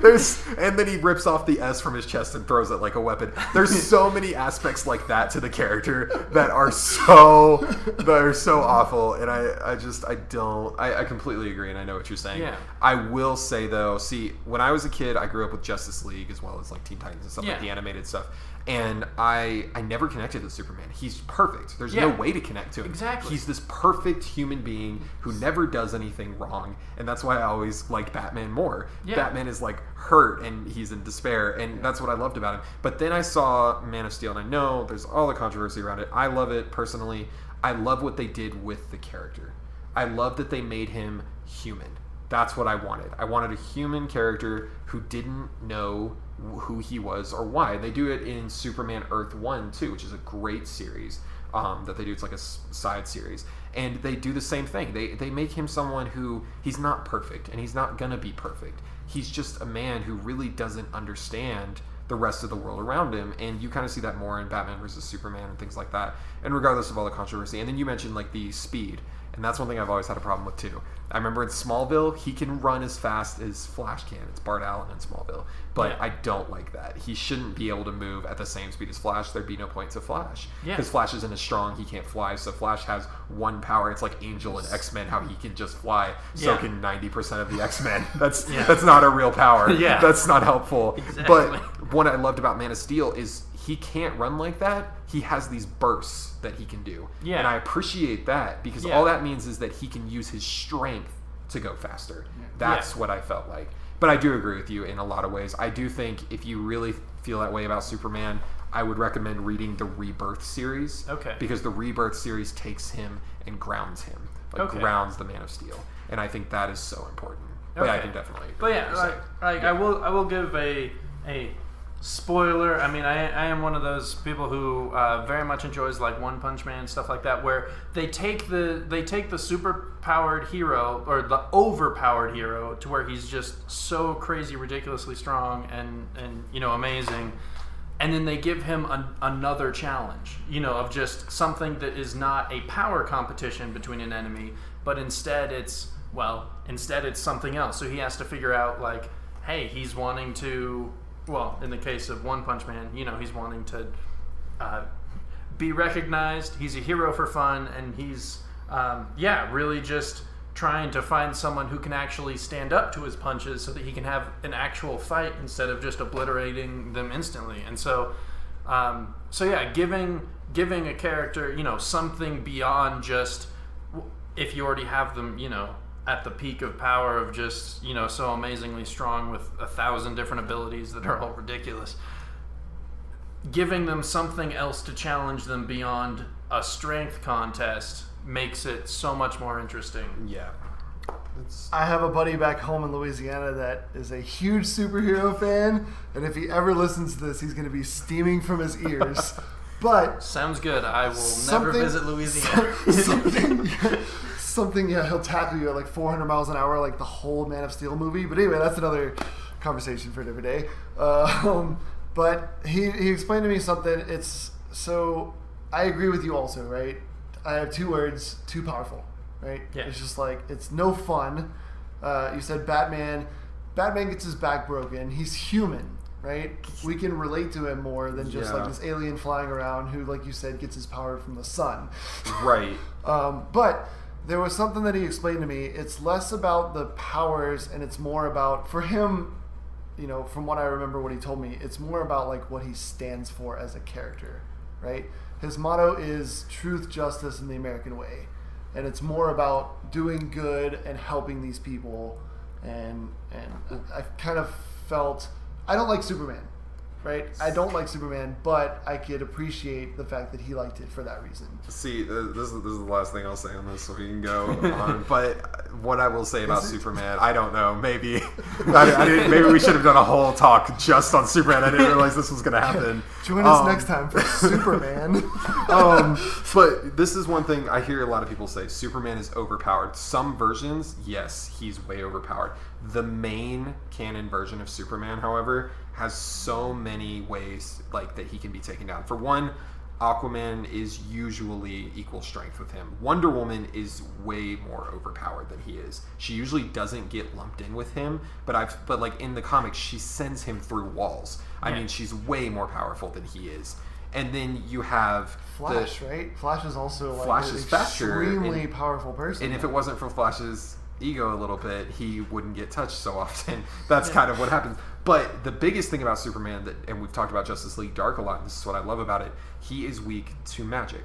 there's, and then he rips off the S from his chest and throws it like a weapon. There's so many aspects like that to the character that are so that are so awful. And I, I just, I don't... I, I completely agree, and I know what you're saying. Yeah. I will say, though, see, when I was a kid, I grew up with Justice League as well as, like, Teen Titans and stuff yeah. like the animated stuff, and I I never connected with Superman. He's perfect. There's yeah. no way to connect to him. Exactly. He's this perfect human being who never does anything wrong, and that's why I always like Batman more. Yeah. Batman is like hurt and he's in despair, and yeah. that's what I loved about him. But then I saw Man of Steel, and I know there's all the controversy around it. I love it personally. I love what they did with the character. I love that they made him human. That's what I wanted. I wanted a human character who didn't know who he was or why. They do it in Superman Earth one too, which is a great series um, that they do. It's like a side series, and they do the same thing. They they make him someone who he's not perfect, and he's not gonna be perfect. He's just a man who really doesn't understand the rest of the world around him, and you kind of see that more in Batman versus Superman and things like that. And regardless of all the controversy, and then you mentioned like the speed, and that's one thing I've always had a problem with too. I remember in Smallville, he can run as fast as Flash can. It's Bart Allen in Smallville. But yeah. I don't like that. He shouldn't be able to move at the same speed as Flash. There'd be no point to Flash. Because yeah. Flash isn't as strong. He can't fly. So Flash has one power. It's like Angel in X-Men, how he can just fly. So yeah. can ninety percent of the X-Men. That's yeah. that's not a real power. yeah. That's not helpful. Exactly. But what I loved about Man of Steel is he can't run like that. He has these bursts that he can do. Yeah. And I appreciate that because yeah. all that means is that he can use his strength to go faster. That's yeah. what I felt like. But I do agree with you in a lot of ways. I do think if you really feel that way about Superman, I would recommend reading the Rebirth series. Okay. Because the Rebirth series takes him and grounds him. Like, okay. Grounds the Man of Steel. And I think that is so important. But okay. I can definitely agree. But yeah, like, like yeah. I will I will give a a spoiler. I mean, I, I am one of those people who uh, very much enjoys like One Punch Man and stuff like that, where they take the they take the superpowered hero or the overpowered hero to where he's just so crazy, ridiculously strong and and you know amazing, and then they give him an, another challenge, you know, of just something that is not a power competition between an enemy, but instead it's well instead it's something else. So he has to figure out like, hey, he's wanting to. Well, in the case of One Punch Man, you know, he's wanting to uh, be recognized. He's a hero for fun, and he's, um, yeah, really just trying to find someone who can actually stand up to his punches so that he can have an actual fight instead of just obliterating them instantly. And so, um, so yeah, giving giving a character, you know, something beyond just if you already have them, you know, at the peak of power of just, you know, so amazingly strong with a thousand different abilities that are all ridiculous. Giving them something else to challenge them beyond a strength contest makes it so much more interesting. Yeah. It's... I have a buddy back home in Louisiana that is a huge superhero fan, and if he ever listens to this, he's going to be steaming from his ears. But... Sounds good. I will never visit Louisiana. Something... Something, yeah, he'll tackle you at like four hundred miles an hour, like the whole Man of Steel movie. But anyway, that's another conversation for another day. Um, but he, he explained to me something. It's so I agree with you also, right? I have two words, too powerful, right? Yeah. It's just like, it's no fun. Uh, you said Batman. Batman gets his back broken. He's human, right? We can relate to him more than just yeah. like this alien flying around who, like you said, gets his power from the sun. Right. um, but... There was something that he explained to me. It's less about the powers and it's more about, for him, you know, from what I remember what he told me, it's more about like what he stands for as a character, right? His motto is truth, justice, and the American way. And it's more about doing good and helping these people. And and I, I kind of felt, I don't like Superman, right? I don't like Superman, but I could appreciate the fact that he liked it for that reason. See, this is, this is the last thing I'll say on this, so we can go on. But what I will say about Superman, I don't know. Maybe I, I didn't, maybe we should have done a whole talk just on Superman. I didn't realize this was going to happen. Join us um, next time for Superman. um, but this is one thing I hear a lot of people say. Superman is overpowered. Some versions, yes, he's way overpowered. The main canon version of Superman, however, has so many ways like that he can be taken down. For one, Aquaman is usually equal strength with him. Wonder Woman is way more overpowered than he is. She usually doesn't get lumped in with him, but I've but like in the comics, she sends him through walls. I yeah. mean, she's way more powerful than he is. And then you have Flash, the, right? Flash is also like Flash an is extremely and, powerful person. And if it wasn't for Flash's ego a little bit, he wouldn't get touched so often. That's kind of what happens. But the biggest thing about Superman, that, and we've talked about Justice League Dark a lot, and this is what I love about it, he is weak to magic.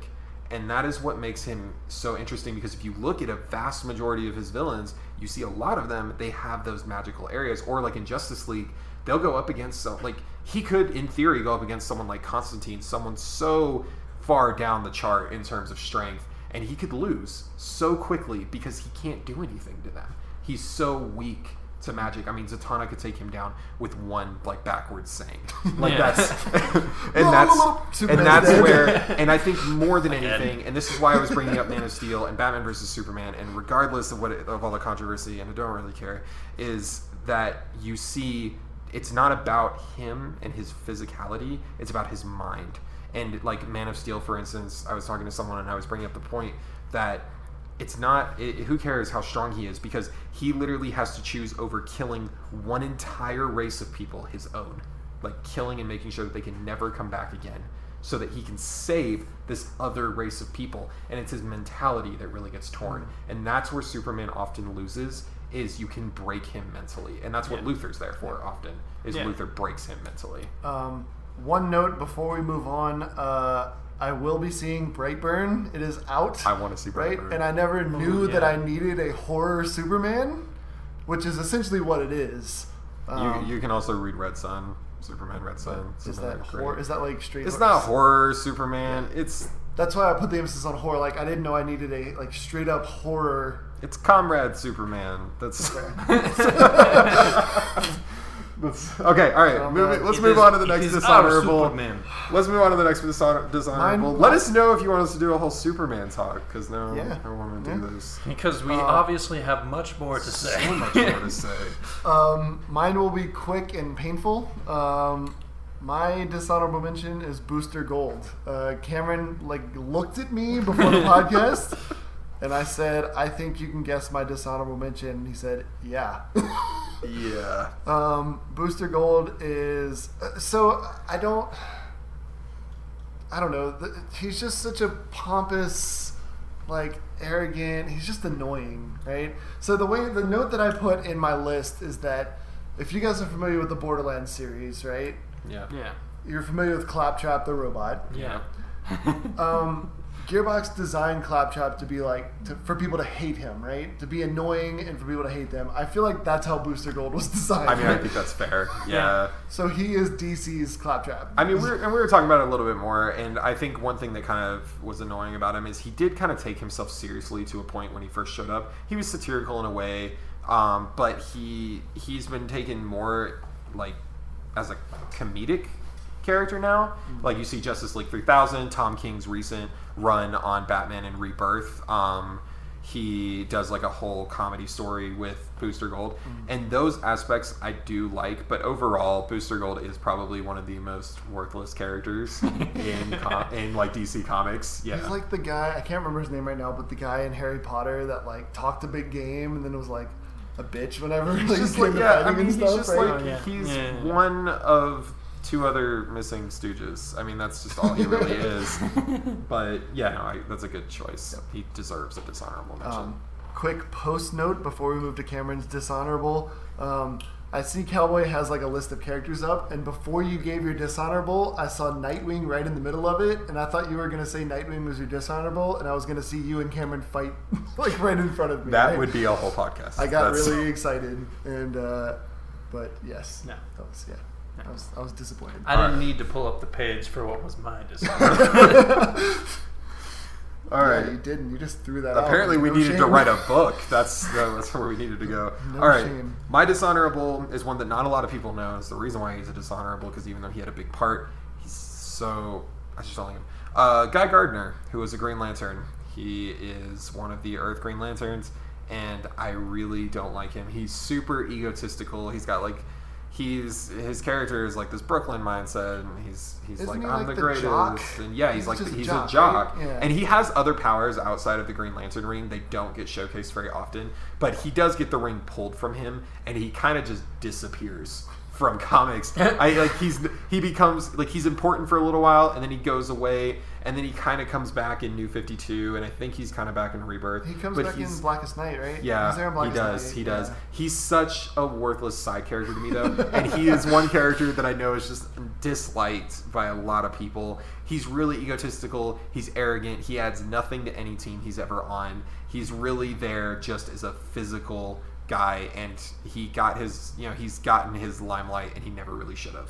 And that is what makes him so interesting, because if you look at a vast majority of his villains, you see a lot of them, they have those magical areas. Or like in Justice League, they'll go up against, some, like he could, in theory, go up against someone like Constantine, someone so far down the chart in terms of strength, and he could lose so quickly because he can't do anything to them. He's so weak to magic. I mean, Zatanna could take him down with one like backwards saying. Like yeah. that's and that's and that's where and I think more than anything, and this is why I was bringing up Man of Steel and Batman versus Superman, and regardless of what it, of all the controversy, and I don't really care, is that you see it's not about him and his physicality, it's about his mind. And like Man of Steel, for instance, I was talking to someone and I was bringing up the point that it's not, it, who cares how strong he is, because he literally has to choose over killing one entire race of people, his own. Like killing and making sure that they can never come back again so that he can save this other race of people. And it's his mentality that really gets torn. And that's where Superman often loses, is you can break him mentally. And that's what yeah. Luthor's there for often, is yeah. Luthor breaks him mentally. Um... One note before we move on, uh, I will be seeing Brightburn. It is out. I want to see Brightburn. Right? And I never knew Ooh, yeah. that I needed a horror Superman, which is essentially what it is. Um, you, you can also read Red Sun, Superman Red Sun. Is that horror? Is that like straight? It's not horror Superman. It's that's why I put the emphasis on horror. Like I didn't know I needed a like straight up horror. It's Comrade Superman. That's. That's, okay, all right. Move, let's move is, on to the next dishonorable. Let's move on to the next dishonor, dishonorable. Mine, Let us know if you want us to do a whole Superman talk, because no, yeah. no woman yeah. do this. Because we uh, obviously have much more to so say. much more to say. Um, mine will be quick and painful. Um, my dishonorable mention is Booster Gold. Uh, Cameron like looked at me before the podcast, and I said, "I think you can guess my dishonorable mention." And he said, "Yeah." Yeah. Um, Booster Gold is uh, so I don't. I don't know. The, he's just such a pompous, like arrogant. He's just annoying, right? So the way the note that I put in my list is that if you guys are familiar with the Borderlands series, right? Yeah. Yeah. You're familiar with Claptrap the robot. Yeah. um, Gearbox designed Claptrap to be like, to, for people to hate him, right? To be annoying and for people to hate them. I feel like that's how Booster Gold was designed. I mean, I think that's fair. Yeah. So he is D C's Claptrap. I mean, we're, and we were talking about it a little bit more, and I think one thing that kind of was annoying about him is he did kind of take himself seriously to a point when he first showed up. He was satirical in a way, um, but he, he's been taken more, like, as a comedic character now. Like, you see Justice League three thousand, Tom King's recent run on Batman and Rebirth, um he does like a whole comedy story with Booster Gold, mm-hmm. and those aspects I do like, but overall Booster Gold is probably one of the most worthless characters in com in like D C Comics. Yeah, he's like the guy, I can't remember his name right now, but the guy in Harry Potter that like talked a big game and then it was like a bitch whenever he's like, just like yeah I mean he's stuff, just right? like oh, yeah. he's yeah. one of two other missing Stooges. I mean, that's just all he really is. But yeah, no, I, that's a good choice. Yep. He deserves a dishonorable mention. Um, quick post note before we move to Cameron's dishonorable. Um, I see Cowboy has like a list of characters up, and before you gave your dishonorable, I saw Nightwing right in the middle of it, and I thought you were going to say Nightwing was your dishonorable, and I was going to see you and Cameron fight like right in front of me. That right? would be a whole podcast. I got that's... really excited, and uh, but yes, no, that was, yeah. I was, I was disappointed. I didn't right. need to pull up the page for what was mine. All right, yeah, you didn't. You just threw that. Apparently, out. Apparently, we no needed shame. to write a book. That's that's where we needed to go. No All right, shame. My dishonorable is one that not a lot of people know. It's the reason why he's a dishonorable, because even though he had a big part, he's so I just don't like him. Uh, Guy Gardner, who is a Green Lantern, he is one of the Earth Green Lanterns, and I really don't like him. He's super egotistical. He's got like. He's his character is like this Brooklyn mindset, and he's he's Isn't like he I'm like the, the greatest, jock? and yeah, he's, he's like the, he's a jock, a jock. Right? Yeah. And he has other powers outside of the Green Lantern ring. They don't get showcased very often, but he does get the ring pulled from him, and he kind of just disappears from comics. I like he's he becomes like he's important for a little while, and then he goes away, and then he kind of comes back in New fifty-two, and I think he's kind of back in Rebirth. He comes but back in Blackest Night, right? Yeah, he's there in Blackest he does. Night. He does. Yeah. He's such a worthless side character to me, though, and he is one character that I know is just disliked by a lot of people. He's really egotistical. He's arrogant. He adds nothing to any team he's ever on. He's really there just as a physical guy, and he got his you know he's gotten his limelight, and he never really should have,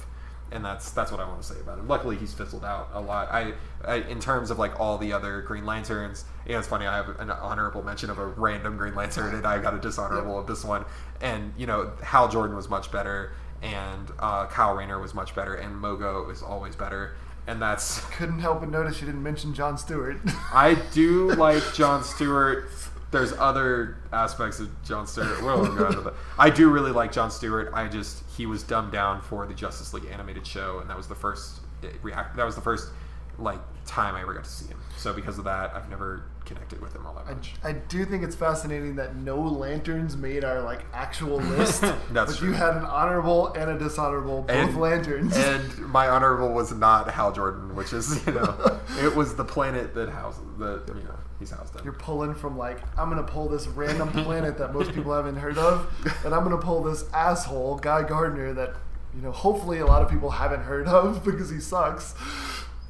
and that's that's what I want to say about him. Luckily, he's fizzled out a lot. I, I in terms of like all the other Green Lanterns, you know, it's funny, I have an honorable mention of a random Green Lantern, and I got a dishonorable of this one. And you know, Hal Jordan was much better, and uh, Kyle Rayner was much better, and Mogo is always better. And that's couldn't help but notice you didn't mention Jon Stewart. I do like Jon Stewart. There's other aspects of Jon Stewart. Well, we'll go into that. I do really like Jon Stewart. I just he was dumbed down for the Justice League animated show, and that was the first react. That was the first like time I ever got to see him. So because of that, I've never connected with him all that much. I, I do think it's fascinating that no lanterns made our like actual list. That's but true. You had an honorable and a dishonorable, both and, lanterns. And my honorable was not Hal Jordan, which is you know it was the planet that houses the you know. He's housed up. You're pulling from like, I'm going to pull this random planet that most people haven't heard of, and I'm going to pull this asshole, Guy Gardner, that, you know, hopefully a lot of people haven't heard of because he sucks.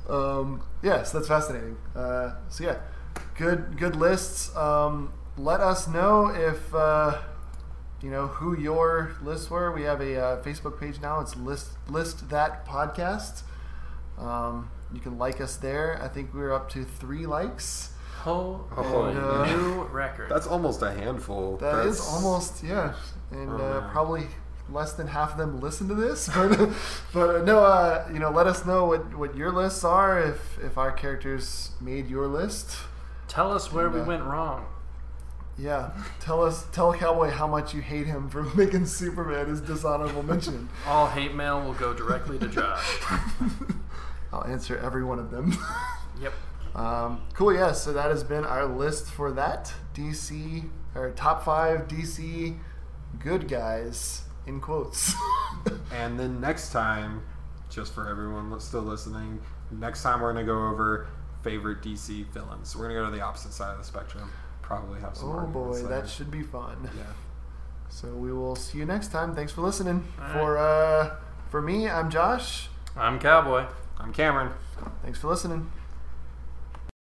Um, yeah, so that's fascinating. Uh, so yeah, good good lists. Um, let us know if... Uh, you know, who your lists were. We have a uh, Facebook page now. It's list list that podcast. Um, you can like us there. I think we're up to three likes. Whole oh, and, uh, new record. That's almost a handful. That that's... is almost yeah, and oh, uh, probably less than half of them listen to this. But but no, uh, you know, let us know what, what your lists are. If if our characters made your list, tell us where and, we uh, went wrong. Yeah, tell us, tell Cowboy how much you hate him for making Superman his dishonorable mention. All hate mail will go directly to Josh. I'll answer every one of them. Yep. Um, cool, yeah, so that has been our list for that. D C, or top five D C good guys, in quotes. And then next time, just for everyone still listening, next time we're going to go over favorite D C villains. We're going to go to the opposite side of the spectrum. Probably have some Oh boy, there. That should be fun. Yeah. So we will see you next time. Thanks for listening. All for right. uh, for me, I'm Josh. I'm Cowboy. I'm Cameron. Thanks for listening.